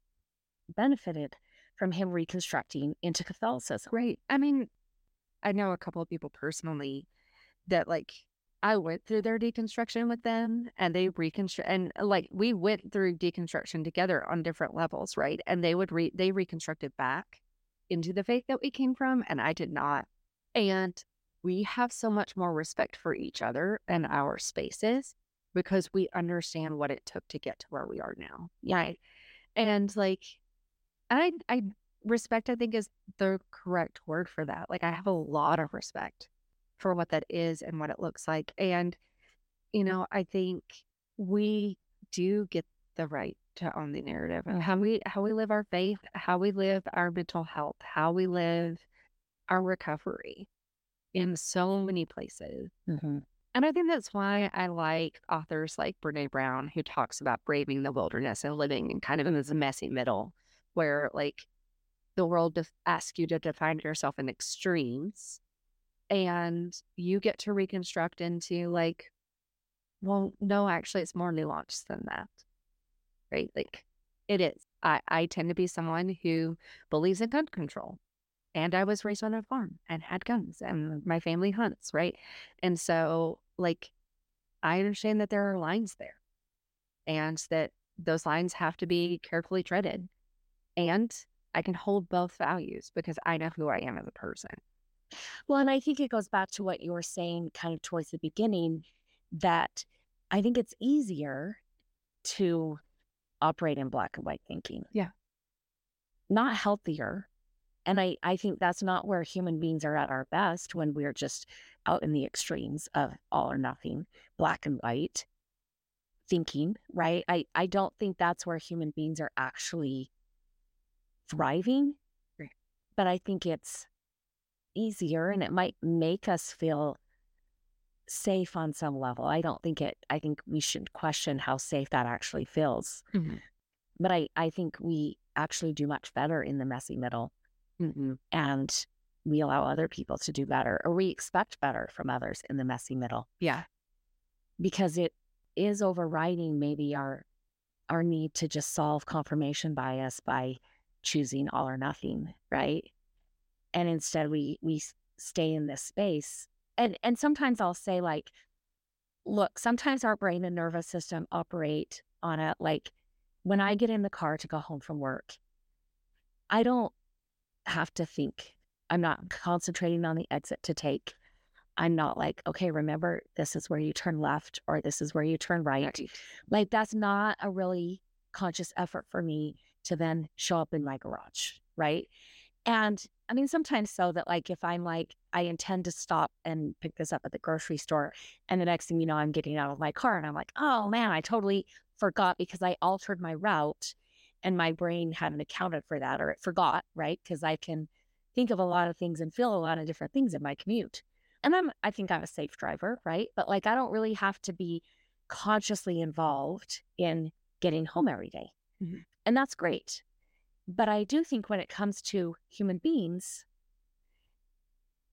benefited from him reconstructing into Catholicism. Right. I mean, I know a couple of people personally that like I went through their deconstruction with them and they reconstruct and like we went through deconstruction together on different levels. Right. And they would they reconstructed back into the faith that we came from. And I did not. And we have so much more respect for each other and our spaces because we understand what it took to get to where we are now. Yeah. Right? And like, I respect, I think, is the correct word for that. Like, I have a lot of respect for what that is and what it looks like. And, you know, I think we do get the right to own the narrative and how we live our faith, how we live our mental health, how we live our recovery in so many places. Mm-hmm. And I think that's why I like authors like Brené Brown, who talks about braving the wilderness and living in kind of in this messy middle where like the world asks you to define yourself in extremes and you get to reconstruct into like, well, no, actually it's more nuanced than that, right? Like it is. I tend to be someone who believes in gun control. And I was raised on a farm and had guns and my family hunts, right? And so, like, I understand that there are lines there and that those lines have to be carefully treaded. And I can hold both values because I know who I am as a person. Well, and I think it goes back to what you were saying kind of towards the beginning, that I think it's easier to operate in black and white thinking. Yeah. Not healthier. And I think that's not where human beings are at our best, when we're just out in the extremes of all or nothing, black and white thinking, right? I don't think that's where human beings are actually thriving, but I think it's easier and it might make us feel safe on some level. I think we should question how safe that actually feels. Mm-hmm. But I think we actually do much better in the messy middle. Mm-hmm. And we allow other people to do better, or we expect better from others in the messy middle. Yeah. Because it is overriding maybe our need to just solve confirmation bias by choosing all or nothing, right? And instead we stay in this space. And sometimes I'll say, like, look, sometimes our brain and nervous system operate on it. Like, when I get in the car to go home from work, I don't have to think. I'm not concentrating on the exit to take. I'm not like, okay, remember, this is where you turn left, or this is where you turn right. Like, that's not a really conscious effort for me to then show up in my garage, right? And I mean, sometimes so that, like, if I'm like, I intend to stop and pick this up at the grocery store, and the next thing you know, I'm getting out of my car and I'm like, oh man, I totally forgot because I altered my route and my brain hadn't accounted for that, or it forgot, right? Because I can think of a lot of things and feel a lot of different things in my commute. And I think I'm a safe driver, right? But like, I don't really have to be consciously involved in getting home every day. Mm-hmm. And that's great. But I do think when it comes to human beings,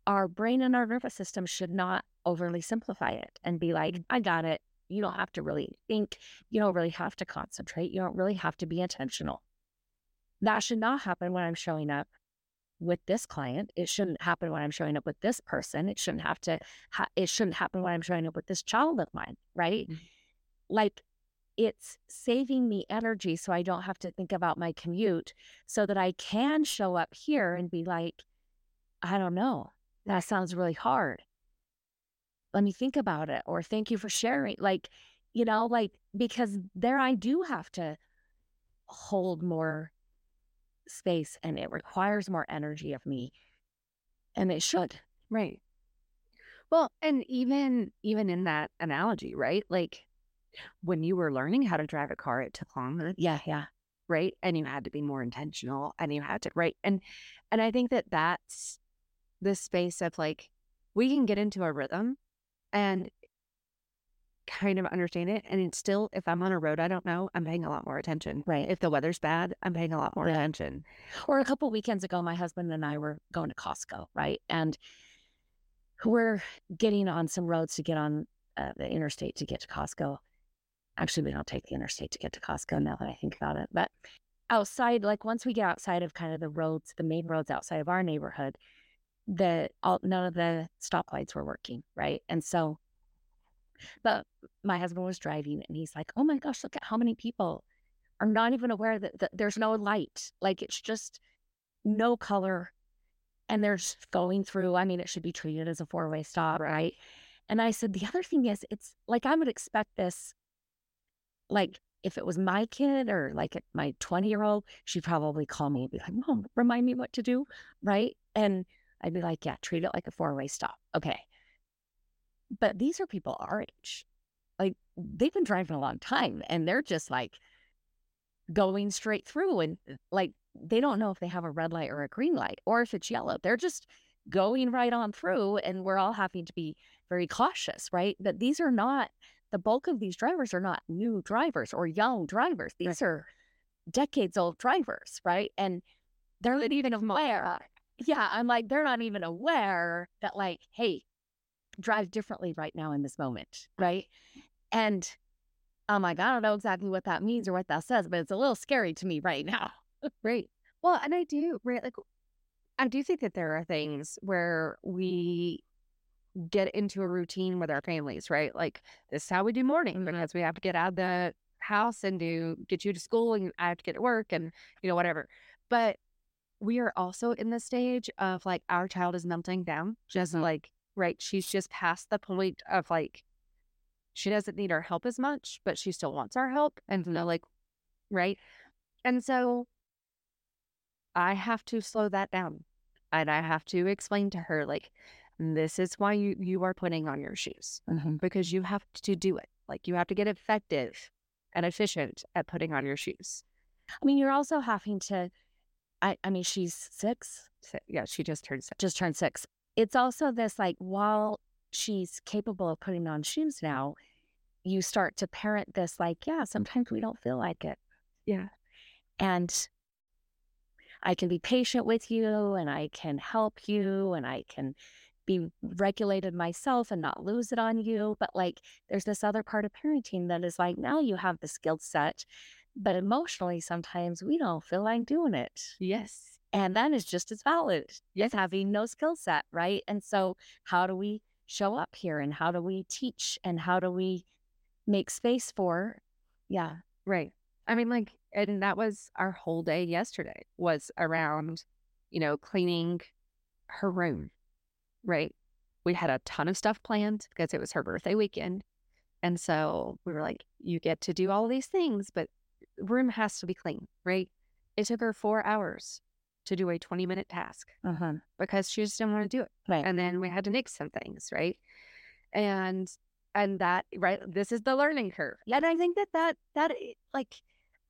our brain and our nervous system should not overly simplify it and be like, I got it. You don't have to really think. You don't really have to concentrate. You don't really have to be intentional. That should not happen when I'm showing up with this client. It shouldn't happen when I'm showing up with this person. It shouldn't happen when I'm showing up with this child of mine, right? Mm-hmm. Like, it's saving me energy so I don't have to think about my commute, so that I can show up here and be like, I don't know, that sounds really hard. Let me think about it, or thank you for sharing. Like, you know, like, because there I do have to hold more space, and it requires more energy of me, and it should. Right. Well, and even in that analogy, right? Like, when you were learning how to drive a car, it took longer. Yeah. Yeah. Right. And you had to be more intentional, and you had to, right. And I think that that's the space of, like, we can get into a rhythm and kind of understand it. And it's still, if I'm on a road I don't know, I'm paying a lot more attention. Right. If the weather's bad, I'm paying a lot more attention. Or a couple weekends ago, my husband and I were going to Costco, right? And we're getting on some roads to get on the interstate to get to Costco. Actually, we don't take the interstate to get to Costco, now that I think about it. But outside, like, once we get outside of kind of the roads, the main roads outside of our neighborhood, none of the stoplights were working, right? And so, but my husband was driving, and he's like, oh my gosh, look at how many people are not even aware that there's no light. Like, it's just no color, and they're just going through. I mean, it should be treated as a four-way stop, right? And I said, the other thing is, it's like, I would expect this, like, if it was my kid, or like my 20-year-old, she'd probably call me and be like, Mom, remind me what to do, right? And I'd be like, yeah, treat it like a four-way stop. Okay. But these are people our age. Like, they've been driving a long time, and they're just like going straight through, and like, they don't know if they have a red light or a green light, or if it's yellow. They're just going right on through, and we're all having to be very cautious, right? But these are not, the bulk of these drivers are not new drivers or young drivers. These are decades old drivers, right? And they're not even aware. Yeah, I'm like, they're not even aware that, like, hey, drive differently right now in this moment, right? And I'm like, I don't know exactly what that means or what that says, but it's a little scary to me right now. Right. Well, and I do, right? Like, I do think that there are things where we get into a routine with our families, right? Like, this is how we do morning, mm-hmm. because we have to get out of the house and get you to school, and I have to get to work, and, you know, whatever. But we are also in the stage of, like, our child is melting down, just mm-hmm. like, right, she's just past the point of, like, she doesn't need our help as much, but she still wants our help, and, you know, like, right? And so I have to slow that down. And I have to explain to her, like, this is why you are putting on your shoes, because you have to do it. Like, you have to get effective and efficient at putting on your shoes. I mean, you're also having to, I mean, she's six. Yeah, she just turned six. It's also this, like, while she's capable of putting on shoes now, you start to parent this, like, yeah, sometimes we don't feel like it. Yeah. And I can be patient with you, and I can help you, and I can be regulated myself and not lose it on you. But, like, there's this other part of parenting that is like, now you have the skill set, but emotionally sometimes we don't feel like doing it. Yes. And that is just as valid. Yes. Having no skill set, right? And so how do we show up here, and how do we teach, and how do we make space for, yeah. Right. I mean, like, and that was our whole day yesterday, was around, you know, cleaning her room, right? We had a ton of stuff planned because it was her birthday weekend. And so we were like, you get to do all these things, but room has to be clean, right? It took her 4 hours to do a 20-minute task because she just didn't want to do it. Right. And then we had to nix some things, right? And that, right, this is the learning curve. And I think that like,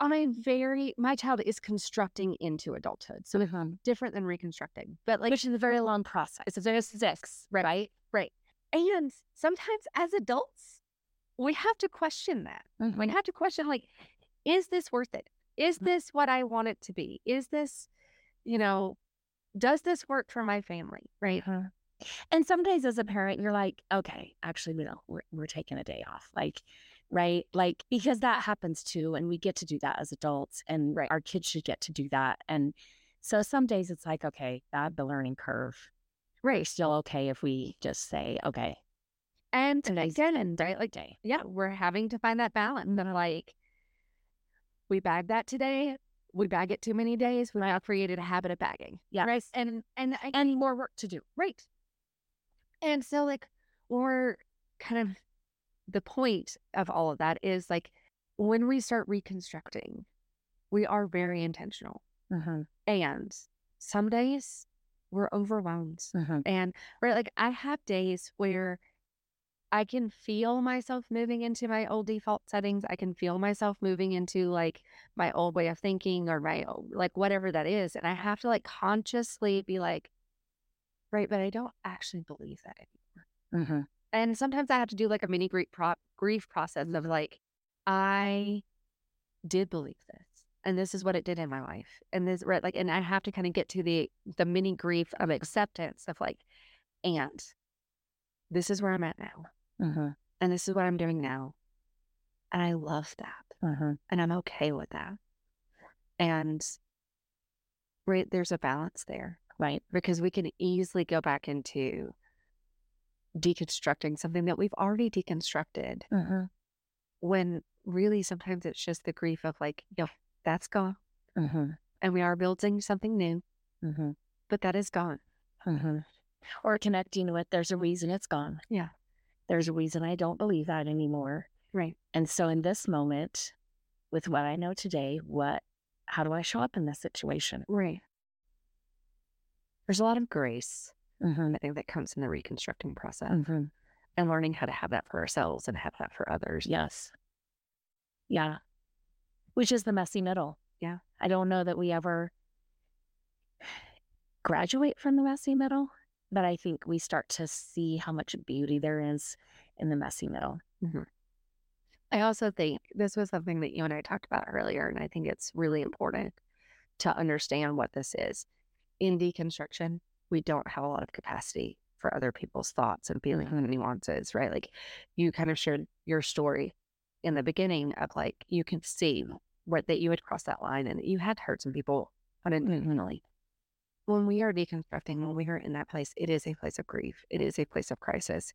my child is constructing into adulthood. So different than reconstructing. But, like, which is a very long process. It's a six, right? Right. And sometimes as adults, we have to question that. Mm-hmm. We have to question, like, is this worth it? Is this what I want it to be? Is this, you know, does this work for my family? Right. Mm-hmm. And some days as a parent, you're like, okay, actually, we know we're taking a day off. Like, right. Like, because that happens too. And we get to do that as adults, and right, our kids should get to do that. And so some days it's like, okay, that's the learning curve. Right. Still okay if we just say, okay. And again, right. Like, yeah, we're having to find that balance. And like, we bag that today. We bag it too many days. We now created a habit of bagging. Yeah. Right. And more work to do. Right. And so, like, or kind of the point of all of that is, like, when we start reconstructing, we are very intentional. Mm-hmm. And some days we're overwhelmed. Mm-hmm. And, right, like, I have days where I can feel myself moving into my old default settings. I can feel myself moving into, like, my old way of thinking, or my old, like, whatever that is. And I have to, like, consciously be like, right, but I don't actually believe that anymore. Mm-hmm. And sometimes I have to do, like, a mini grief process of, like, I did believe this, and this is what it did in my life. And this, right, like, and I have to kind of get to the mini grief of acceptance of, like, and this is where I'm at now. Mm-hmm. And this is what I'm doing now. And I love that. Mm-hmm. And I'm okay with that. And, right, there's a balance there. Right. Because we can easily go back into deconstructing something that we've already deconstructed, mm-hmm, when really sometimes it's just the grief of, like, yo, that's gone. Mm-hmm. And we are building something new, mm-hmm, but that is gone. Mm-hmm. Or connecting with, there's a reason it's gone. Yeah. There's a reason I don't believe that anymore. Right. And so in this moment, with what I know today, how do I show up in this situation? Right. There's a lot of grace, mm-hmm, I think, that comes in the reconstructing process, mm-hmm, and learning how to have that for ourselves and have that for others. Yes. Yeah. Which is the messy middle. Yeah. I don't know that we ever graduate from the messy middle, but I think we start to see how much beauty there is in the messy middle. Mm-hmm. I also think this was something that you and I talked about earlier, and I think it's really important to understand what this is. In deconstruction, we don't have a lot of capacity for other people's thoughts and feelings, mm-hmm, and nuances, right? Like, you kind of shared your story in the beginning of, like, you can see that you had crossed that line and that you had hurt some people unintentionally. Mm-hmm. When we are deconstructing, when we are in that place, it is a place of grief. It is a place of crisis.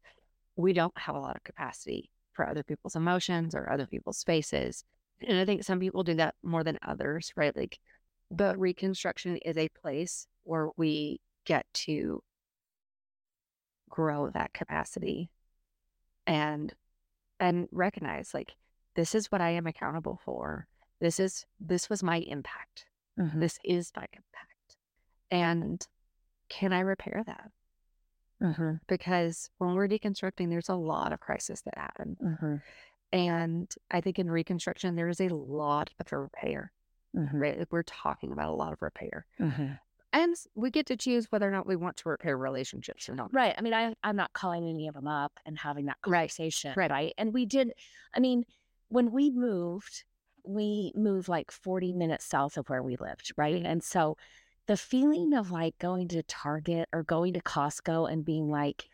We don't have a lot of capacity for other people's emotions or other people's faces. And I think some people do that more than others, right? Like, but reconstruction is a place where we get to grow that capacity and recognize, like, this is what I am accountable for. This was my impact. Mm-hmm. This is my impact. And can I repair that? Mm-hmm. Because when we're deconstructing, there's a lot of crisis that happen. Mm-hmm. And I think in reconstruction, there is a lot of repair. Mm-hmm. Right? We're talking about a lot of repair. Mm-hmm. And we get to choose whether or not we want to repair relationships or not. Right. I mean, I'm not calling any of them up and having that conversation. Right. Right? And we did, I mean, when we moved like 40 minutes south of where we lived. Right. And so the feeling of like going to Target or going to Costco and being like,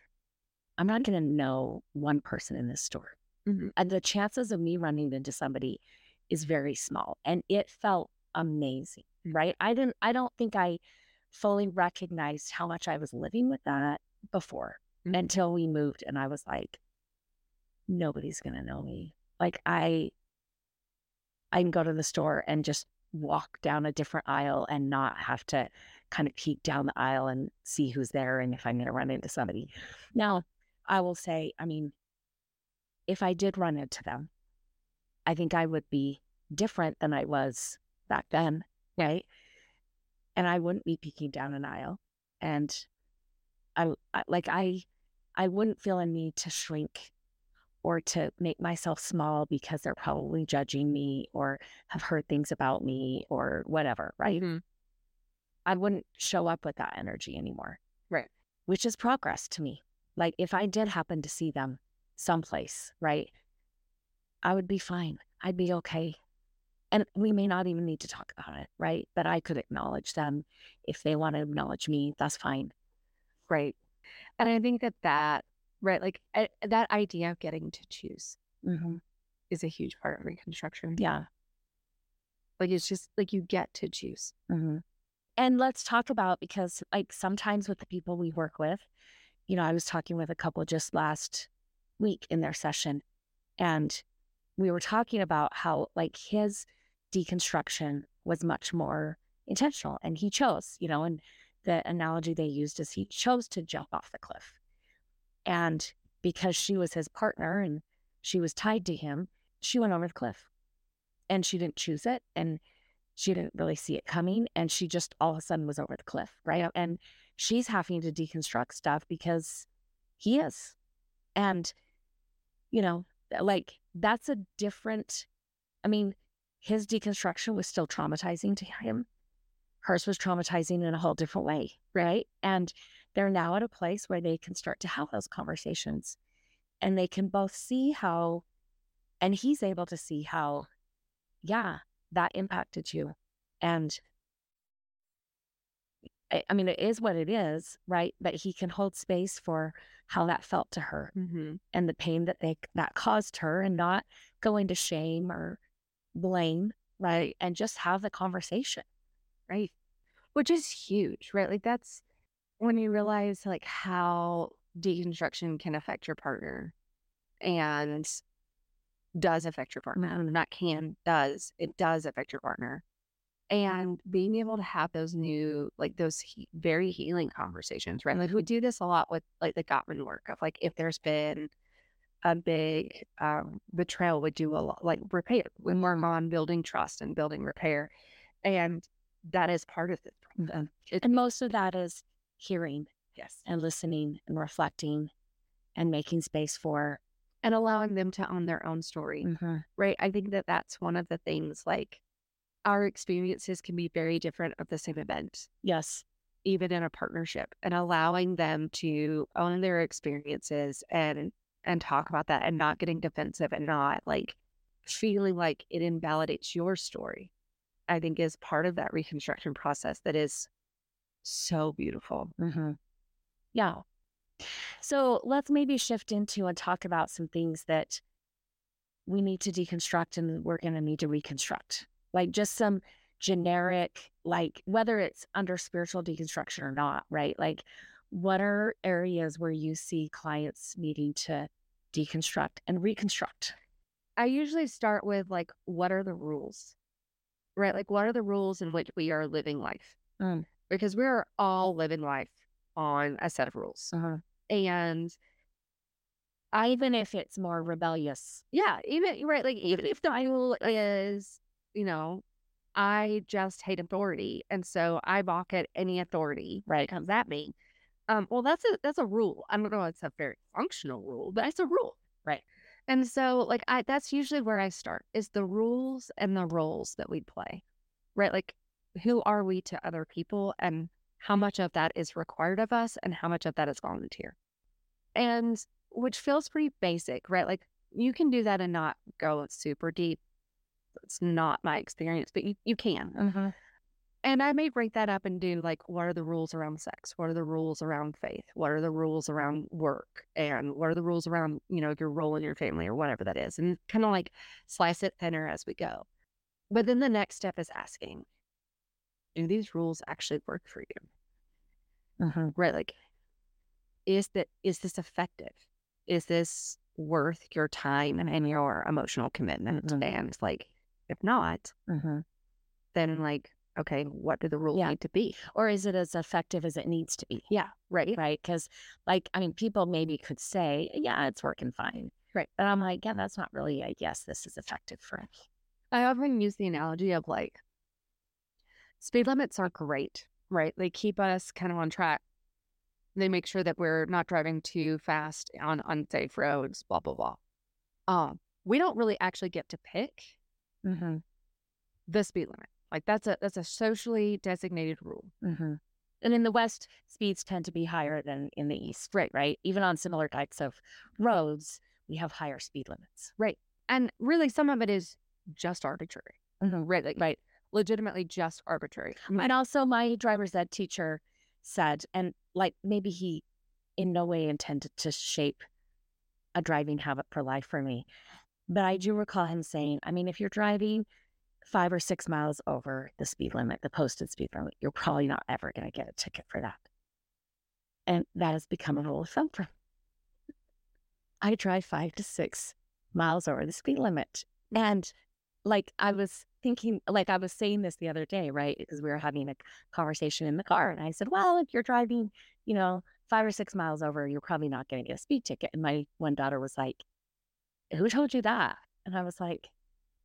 I'm not going to know one person in this store. Mm-hmm. And the chances of me running into somebody is very small. And it felt amazing. Mm-hmm. Right. I don't think I fully recognized how much I was living with that before, mm-hmm. until we moved. And I was like, nobody's going to know me. Like I can go to the store and just walk down a different aisle and not have to kind of peek down the aisle and see who's there and if I'm going to run into somebody. Now, I will say, I mean, if I did run into them, I think I would be different than I was back then. Right. And I wouldn't be peeking down an aisle, and I wouldn't feel a need to shrink or to make myself small because they're probably judging me or have heard things about me or whatever. Right. Mm-hmm. I wouldn't show up with that energy anymore. Right. Which is progress to me. Like if I did happen to see them someplace, right, I would be fine. I'd be okay. And we may not even need to talk about it, right? But I could acknowledge them. If they want to acknowledge me, that's fine. Right. And I think that, right, like that idea of getting to choose, mm-hmm. is a huge part of reconstruction. Yeah. Like it's just like you get to choose. Mm-hmm. And let's talk about, because like sometimes with the people we work with, you know, I was talking with a couple just last week in their session, and we were talking about how like his deconstruction was much more intentional, and he chose, you know, and the analogy they used is he chose to jump off the cliff. And because she was his partner and she was tied to him, she went over the cliff, and she didn't choose it, and she didn't really see it coming, and she just all of a sudden was over the cliff, right? And she's having to deconstruct stuff because he is. And, you know, like that's a different, I mean, his deconstruction was still traumatizing to him. Hers was traumatizing in a whole different way, right? And they're now at a place where they can start to have those conversations, and they can both see how, and he's able to see how, yeah, that impacted you. And I mean, it is what it is, right? But he can hold space for how that felt to her, mm-hmm. and the pain that caused her, and not go into shame or blame, right? And just have the conversation, right? Which is huge, right? Like that's when you realize like how deconstruction can affect your partner, and does affect your partner. Not can, does. It does affect your partner. And being able to have those new, like those very healing conversations, right? Like we do this a lot with like the Gottman work of like, if there's been a big betrayal, we do a lot like repair, when we're on building trust and building repair. And that is part of this process. And most of that is hearing, yes, and listening and reflecting and making space for, and allowing them to own their own story, mm-hmm. right? I think that that's one of the things, like, our experiences can be very different of the same event. Yes. Even in a partnership, and allowing them to own their experiences and talk about that, and not getting defensive and not like feeling like it invalidates your story, I think is part of that reconstruction process that is so beautiful. Mm-hmm. Yeah. So let's maybe shift into and talk about some things that we need to deconstruct and we're going to need to reconstruct. Like just some generic, like whether it's under spiritual deconstruction or not, right? Like what are areas where you see clients needing to deconstruct and reconstruct? I usually start with like, what are the rules, right? Like what are the rules in which we are living life? Because we are all living life on a set of rules. Uh-huh. And even if it's more rebellious. Yeah. Even, right. Like even if the rule is, you know, I just hate authority, and so I balk at any authority that comes at me. Well, that's a rule. I don't know if it's a very functional rule, but it's a rule, right? And so, like, that's usually where I start, is the rules and the roles that we play, right? Like, who are we to other people, and how much of that is required of us, and how much of that is volunteer, and which feels pretty basic, right? Like, you can do that and not go super deep. It's not my experience, but you can. Uh-huh. And I may break that up and do, like, what are the rules around sex? What are the rules around faith? What are the rules around work? And what are the rules around, you know, your role in your family or whatever that is? And kind of like slice it thinner as we go. But then the next step is asking, do these rules actually work for you? Uh-huh. Right? Like, is this effective? Is this worth your time and your emotional commitment? Mm-hmm. And, like, if not, mm-hmm. then, like, okay, what do the rules need to be? Or is it as effective as it needs to be? Yeah, right. Right, because, like, I mean, people maybe could say, yeah, it's working fine. Right. But I'm like, yeah, that's not really, I guess this is effective for me. I often use the analogy of, like, speed limits are great, right? They keep us kind of on track. They make sure that we're not driving too fast on unsafe roads, blah, blah, blah. We don't really actually get to pick mm-hmm. the speed limit. Like, that's a socially designated rule. Mm-hmm. And in the West, speeds tend to be higher than in the East. Right. Right. Even on similar types of roads, we have higher speed limits. Right. And really, some of it is just arbitrary. Mm-hmm. Right. Like, right. Legitimately just arbitrary. Mm-hmm. And also, my driver's ed teacher said, and, like, maybe he in no way intended to shape a driving habit for life for me, but I do recall him saying, I mean, if you're driving 5 or 6 miles over the speed limit, the posted speed limit, you're probably not ever going to get a ticket for that. And that has become a rule of thumb for me. I drive 5 to 6 miles over the speed limit. And, like, I was thinking, like, I was saying this the other day, right? Because we were having a conversation in the car, and I said, well, if you're driving, you know, 5 or 6 miles over, you're probably not going to get a speed ticket. And my one daughter was like, who told you that? And I was like,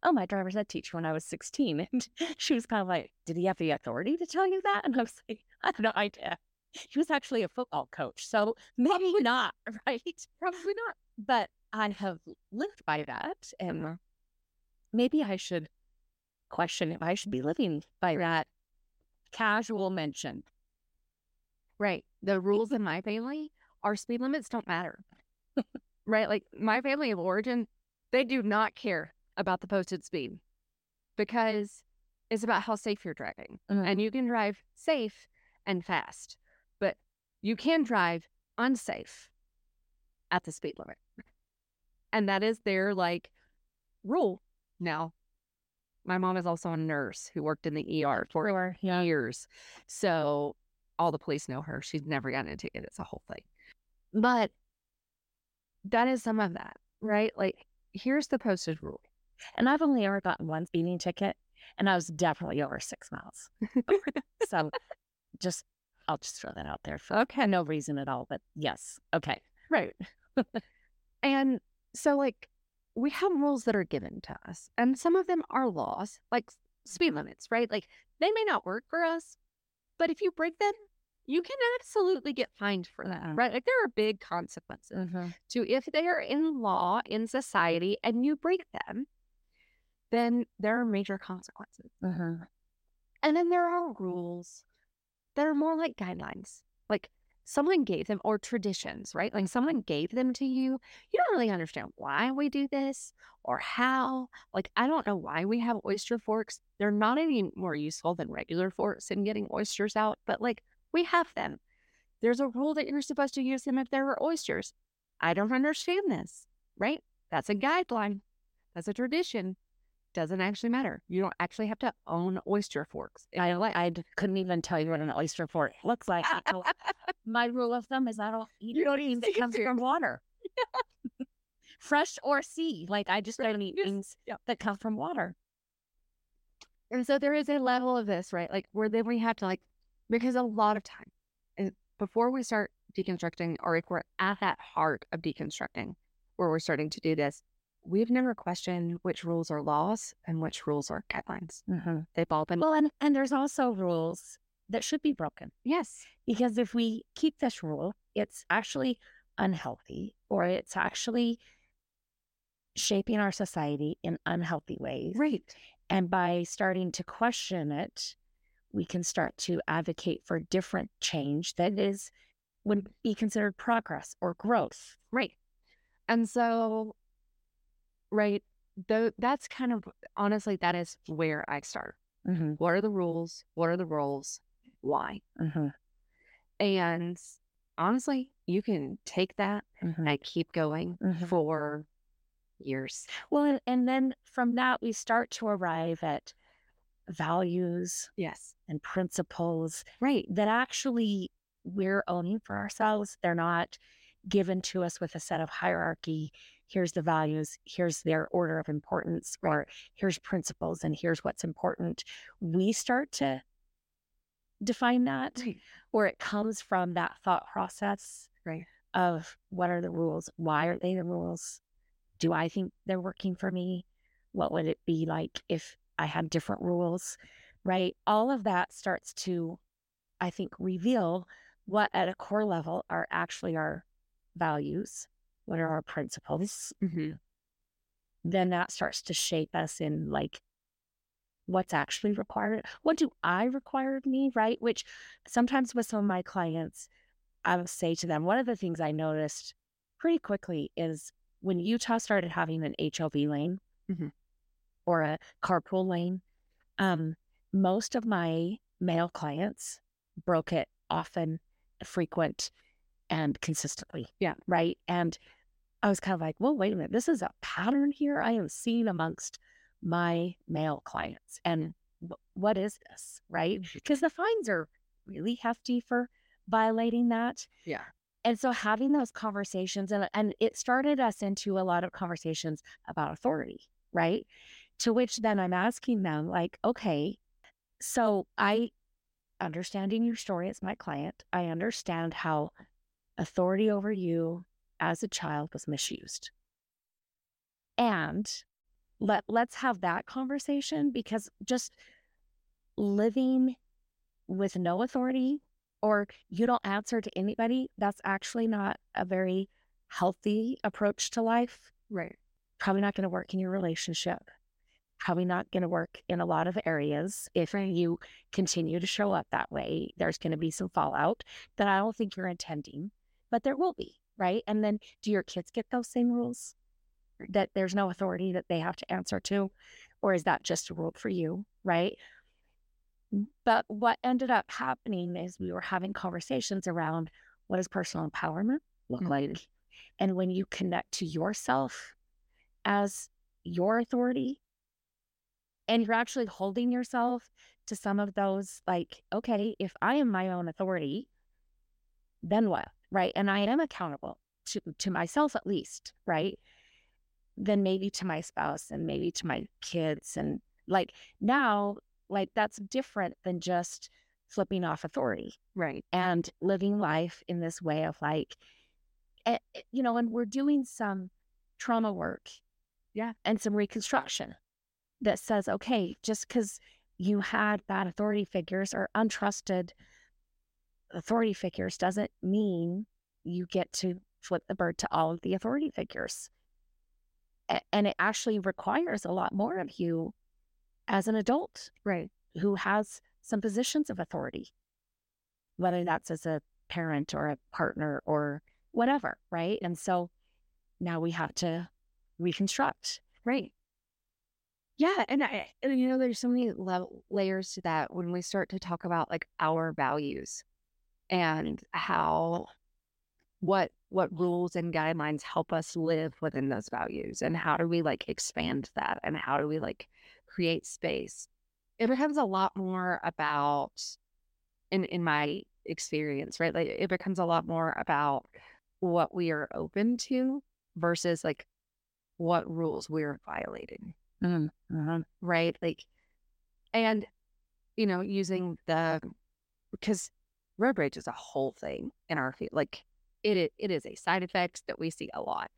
oh, my driver's ed teacher when I was 16. And she was kind of like, did he have the authority to tell you that? And I was like, I have no idea. He was actually a football coach. So maybe not, right? Probably not. But I have lived by that. And maybe I should question if I should be living by that casual mention. Right. The rules in my family are speed limits don't matter. Right. Like, my family of origin, they do not care about the posted speed, because it's about how safe you're driving. Mm-hmm. And you can drive safe and fast, but you can drive unsafe at the speed limit. And that is their, like, rule now. My mom is also a nurse who worked in the ER for years. So all the police know her. She's never gotten a ticket. It's a whole thing. But that is some of that, right? Like, here's the posted rule. And I've only ever gotten one speeding ticket, and I was definitely over 6 miles. So I'll just throw that out there. Okay. No reason at all, but yes. Okay. Right. And so, like, we have rules that are given to us, and some of them are laws, like speed limits, right? Like, they may not work for us, but if you break them, you can absolutely get fined for that, right? Like, there are big consequences mm-hmm. to if they are in law, in society, and you break them, then there are major consequences. Mm-hmm. And then there are rules that are more like guidelines. Like, someone gave them, or traditions, right? Like, someone gave them to you. You don't really understand why we do this or how. Like, I don't know why we have oyster forks. They're not any more useful than regular forks in getting oysters out, but, like, we have them. There's a rule that you're supposed to use them if there were oysters. I don't understand this, right? That's a guideline. That's a tradition. Doesn't actually matter. You don't actually have to own oyster forks. I couldn't even tell you what an oyster fork looks like. My rule of thumb is I don't eat anything that comes from water. Yeah. Fresh or sea. Like, I just don't eat things that come from water. And so there is a level of this, right? Like, where then we have to, like, because a lot of time, and before we start deconstructing, or if we're at that heart of deconstructing where we're starting to do this, we've never questioned which rules are laws and which rules are guidelines. Mm-hmm. They've all been... Well, and there's also rules that should be broken. Yes. Because if we keep this rule, it's actually unhealthy, or it's actually shaping our society in unhealthy ways. Right. And by starting to question it, we can start to advocate for different change that is would be considered progress or growth. Right. And so... Right. Though that's kind of, honestly, that is where I start. Mm-hmm. What are the rules? What are the roles? Why? Mm-hmm. And honestly, you can take that mm-hmm. and keep going mm-hmm. for years. Well, and then from that, we start to arrive at values. Yes. And principles. Right. That actually we're owning for ourselves. They're not given to us with a set of hierarchy. Here's the values, here's their order of importance, right. Or here's principles and here's what's important. We start to define that, right. Or it comes from that thought process, right. Of what are the rules? Why are they the rules? Do I think they're working for me? What would it be like if I had different rules, right? All of that starts to, I think, reveal what at a core level are actually our values. What are our principles? Mm-hmm. Then that starts to shape us in like what's actually required. What do I require of me, right? Which sometimes with some of my clients, I would say to them, one of the things I noticed pretty quickly is when Utah started having an HOV lane mm-hmm. or a carpool lane, most of my male clients broke it often, frequent, and consistently. Yeah. Right. And I was kind of like, well, wait a minute. This is a pattern here I am seeing amongst my male clients. And what is this? Right. Because the fines are really hefty for violating that. Yeah. And so having those conversations and it started us into a lot of conversations about authority. Right. To which then I'm asking them like, okay, so I understanding your story as my client, I understand how authority over you as a child was misused. And let's have that conversation, because just living with no authority or you don't answer to anybody, that's actually not a very healthy approach to life. Right. Probably not going to work in your relationship. Probably not going to work in a lot of areas. If you continue to show up that way, there's going to be some fallout that I don't think you're intending, but there will be, right? And then do your kids get those same rules that there's no authority that they have to answer to? Or is that just a rule for you, right? But what ended up happening is we were having conversations around what does personal empowerment look mm-hmm. like? And when you connect to yourself as your authority, and you're actually holding yourself to some of those, like, okay, if I am my own authority, then what, right? And I am accountable to myself at least, right? Then maybe to my spouse and maybe to my kids. And like now, like that's different than just flipping off authority. Right. And living life in this way of like, you know, and we're doing some trauma work. Yeah. And some reconstruction. That says, okay, just because you had bad authority figures or untrusted authority figures doesn't mean you get to flip the bird to all of the authority figures. And it actually requires a lot more of you as an adult, right? Who has some positions of authority, whether that's as a parent or a partner or whatever, right? And so now we have to reconstruct, right? Yeah. And you know, there's so many layers to that when we start to talk about like our values and how, what rules and guidelines help us live within those values, and how do we like expand that, and how do we like create space? It becomes a lot more about, in my experience, right? Like it becomes a lot more about what we are open to versus like what rules we're violating. Mm-hmm. Right. Like, and, you know, using because road rage is a whole thing in our field. Like it is a side effect that we see a lot.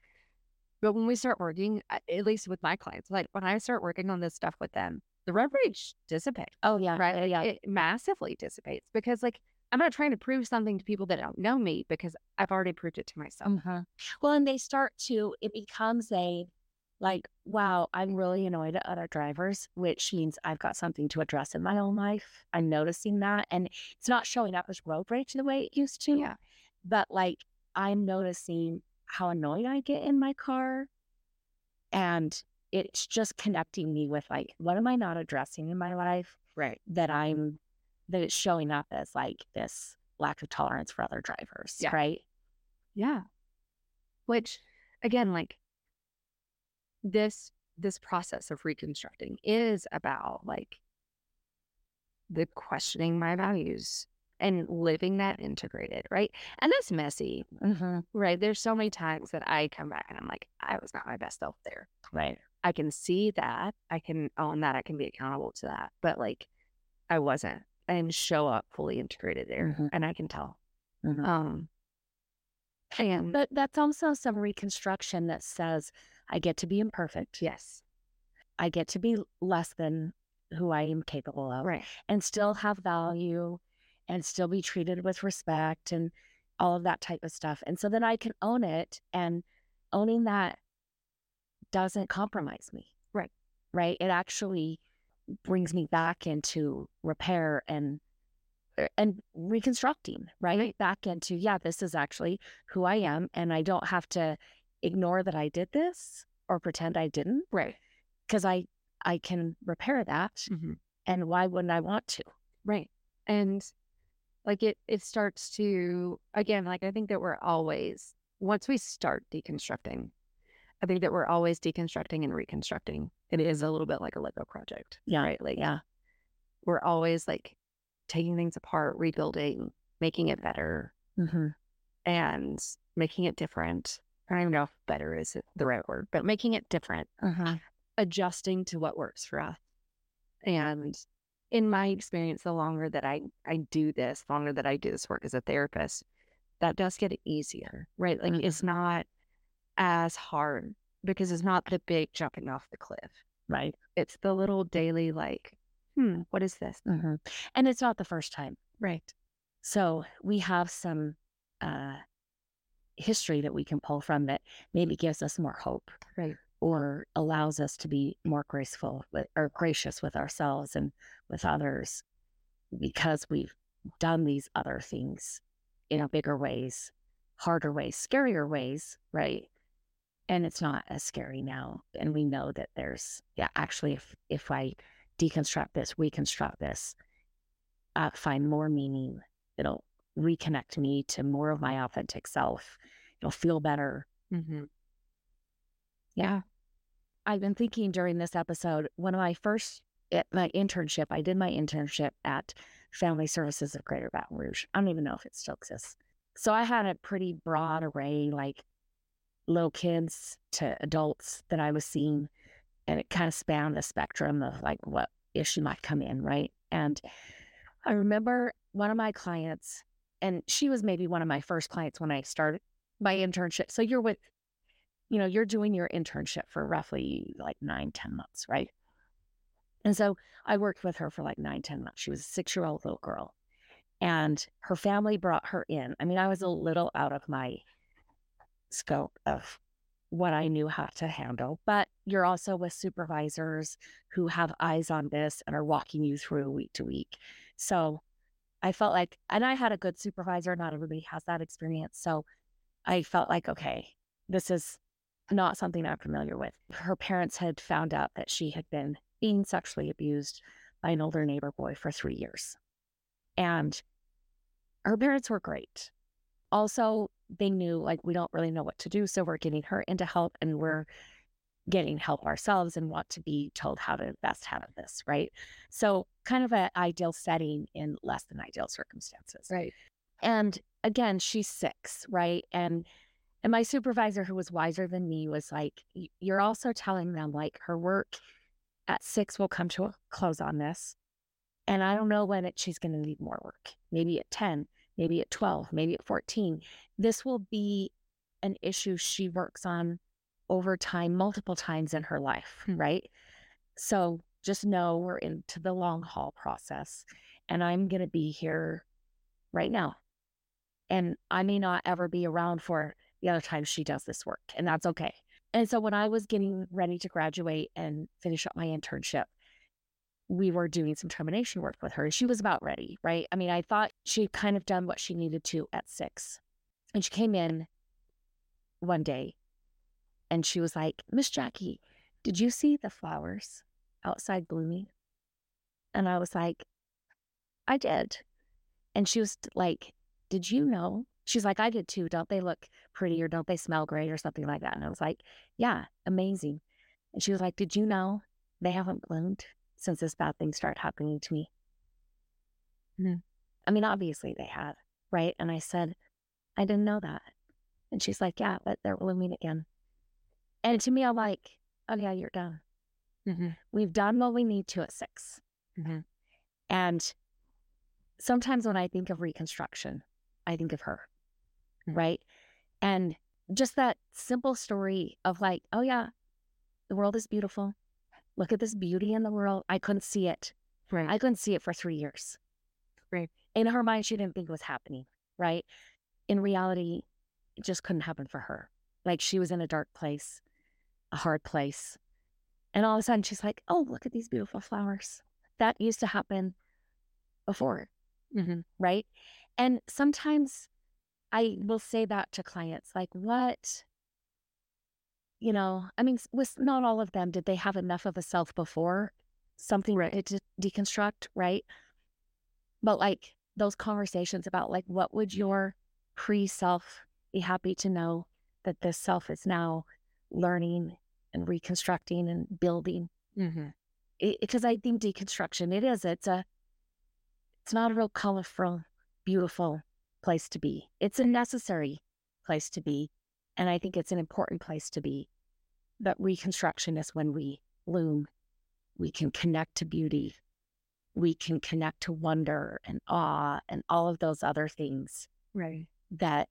But when we start working, at least with my clients, like when I start working on this stuff with them, the rubberage dissipates. Oh, yeah. Right? Yeah. It massively dissipates because, like, I'm not trying to prove something to people that don't know me because I've already proved it to myself. Uh-huh. Well, and they start to, it becomes a, like, wow, I'm really annoyed at other drivers, which means I've got something to address in my own life. I'm noticing that. And it's not showing up as road rage the way it used to. Yeah. But, like, I'm noticing how annoyed I get in my car. And it's just connecting me with, like, what am I not addressing in my life? Right. That it's showing up as, like, this lack of tolerance for other drivers, yeah. Right? Yeah. Which, again, like, this process of reconstructing is about, like, the questioning my values and living that integrated, right? And that's messy, mm-hmm. right? There's so many times that I come back and I'm like, I was not my best self there. Right. I can see that. I can own that. I can be accountable to that. But, like, I wasn't. And show up fully integrated there, mm-hmm. and I can tell. Mm-hmm. And but that's also some reconstruction that says I get to be imperfect. Yes, I get to be less than who I am capable of, right? And still have value, and still be treated with respect, and all of that type of stuff. And so then I can own it, and owning that doesn't compromise me, right? Right? It actually brings me back into repair and reconstructing, right? Back into, yeah, this is actually who I am, and I don't have to ignore that I did this or pretend I didn't, right? Because I can repair that, mm-hmm. and why wouldn't I want to, right? And, like, it starts to, again, like, I think that we're always, once we start deconstructing, I think that we're always deconstructing and reconstructing. It is a little bit like a Lego project. Yeah. Right? Like, yeah. We're always, like, taking things apart, rebuilding, making it better, mm-hmm. and making it different. I don't even know if better is the right word, but making it different, uh-huh. adjusting to what works for us. And in my experience, the longer that I do this, the longer that I do this work as a therapist, that does get easier, right? Like, mm-hmm. it's not as hard because it's not the big jumping off the cliff, right? It's the little daily, like, what is this? Mm-hmm. And it's not the first time, right? So we have some history that we can pull from that maybe gives us more hope, right? Or allows us to be more graceful or gracious with ourselves and with others because we've done these other things in bigger ways, harder ways, scarier ways, right? And it's not as scary now. And we know that there's, yeah, actually, if I deconstruct this, reconstruct this, find more meaning, it'll reconnect me to more of my authentic self. It'll feel better. Mm-hmm. Yeah. I've been thinking during this episode, I did my internship at Family Services of Greater Baton Rouge. I don't even know if it still exists. So I had a pretty broad array, like, little kids to adults that I was seeing, and it kind of spanned the spectrum of, like, what issue might come in, right? And I remember one of my clients, and she was maybe one of my first clients when I started my internship. So you're doing your internship for roughly, like, 9-10 months, right? And so I worked with her for, like, 9-10 months. She was a 6-year-old little girl, and her family brought her in. I mean, I was a little out of my scope of what I knew how to handle, but you're also with supervisors who have eyes on this and are walking you through week to week. So I felt like, and I had a good supervisor, not everybody has that experience. So I felt like, okay, this is not something I'm familiar with. Her parents had found out that she had been being sexually abused by an older neighbor boy for 3 years. And her parents were great. Also, they knew, like, we don't really know what to do, so we're getting her into help, and we're getting help ourselves and want to be told how to best handle this, right? So kind of an ideal setting in less than ideal circumstances. Right. And again, she's 6, right? And my supervisor, who was wiser than me, was like, you're also telling them, like, her work at 6 will come to a close on this. And I don't know when she's going to need more work, maybe at 10. Maybe at 12, maybe at 14, this will be an issue she works on over time, multiple times in her life, right? So just know we're into the long haul process, and I'm going to be here right now. And I may not ever be around for the other time she does this work, and that's okay. And so when I was getting ready to graduate and finish up my internship, we were doing some termination work with her, and she was about ready, right? I mean, I thought she'd kind of done what she needed to at 6. And she came in one day and she was like, "Miss Jackie, did you see the flowers outside blooming?" And I was like, "I did." And she was like, "Did you know?" She's like, "I did too. Don't they look pretty, or don't they smell great," or something like that. And I was like, "Yeah, amazing." And she was like, "Did you know they haven't bloomed since this bad thing started happening to me?" No. I mean, obviously they had, right? And I said, "I didn't know that." And she's like, "Yeah, but they're blooming again." And to me, I'm like, "Oh yeah, you're done." Mm-hmm. We've done what we need to at 6. Mm-hmm. And sometimes when I think of reconstruction, I think of her, mm-hmm. right? And just that simple story of like, "Oh yeah, the world is beautiful. Look at this beauty in the world." I couldn't see it. Right. I couldn't see it for 3 years. Right. In her mind, she didn't think it was happening, right? In reality, it just couldn't happen for her. Like, she was in a dark place, a hard place. And all of a sudden she's like, "Oh, look at these beautiful flowers." That used to happen before, mm-hmm. right? And sometimes I will say that to clients, like, what, you know, I mean, with not all of them, did they have enough of a self before something right. to deconstruct, right? But like those conversations about like, what would your pre-self be happy to know that this self is now learning and reconstructing and building? Mm-hmm. Because I think deconstruction, it's not a real colorful, beautiful place to be. It's a necessary place to be. And I think it's an important place to be. But reconstruction is when we bloom, we can connect to beauty, we can connect to wonder and awe and all of those other things right. that,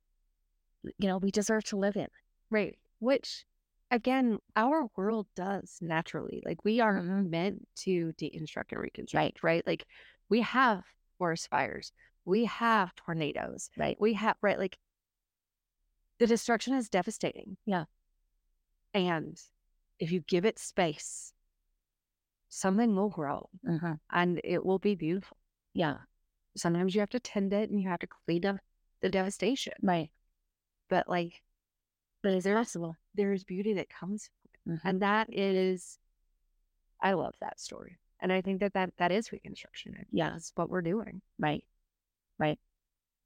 you know, we deserve to live in. Right. Which, again, our world does naturally. Like, we are meant to deconstruct and reconstruct, right? Like, we have forest fires. We have tornadoes. Right. We have, right? Like, the destruction is devastating. Yeah. And if you give it space, something will grow mm-hmm. and it will be beautiful. Yeah. Sometimes you have to tend it and you have to clean up the devastation. Right. But like, but it's possible. There is beauty that comes from it. Mm-hmm. And that is, I love that story. And I think that is reconstruction. Yeah. That's what we're doing. Right. Right.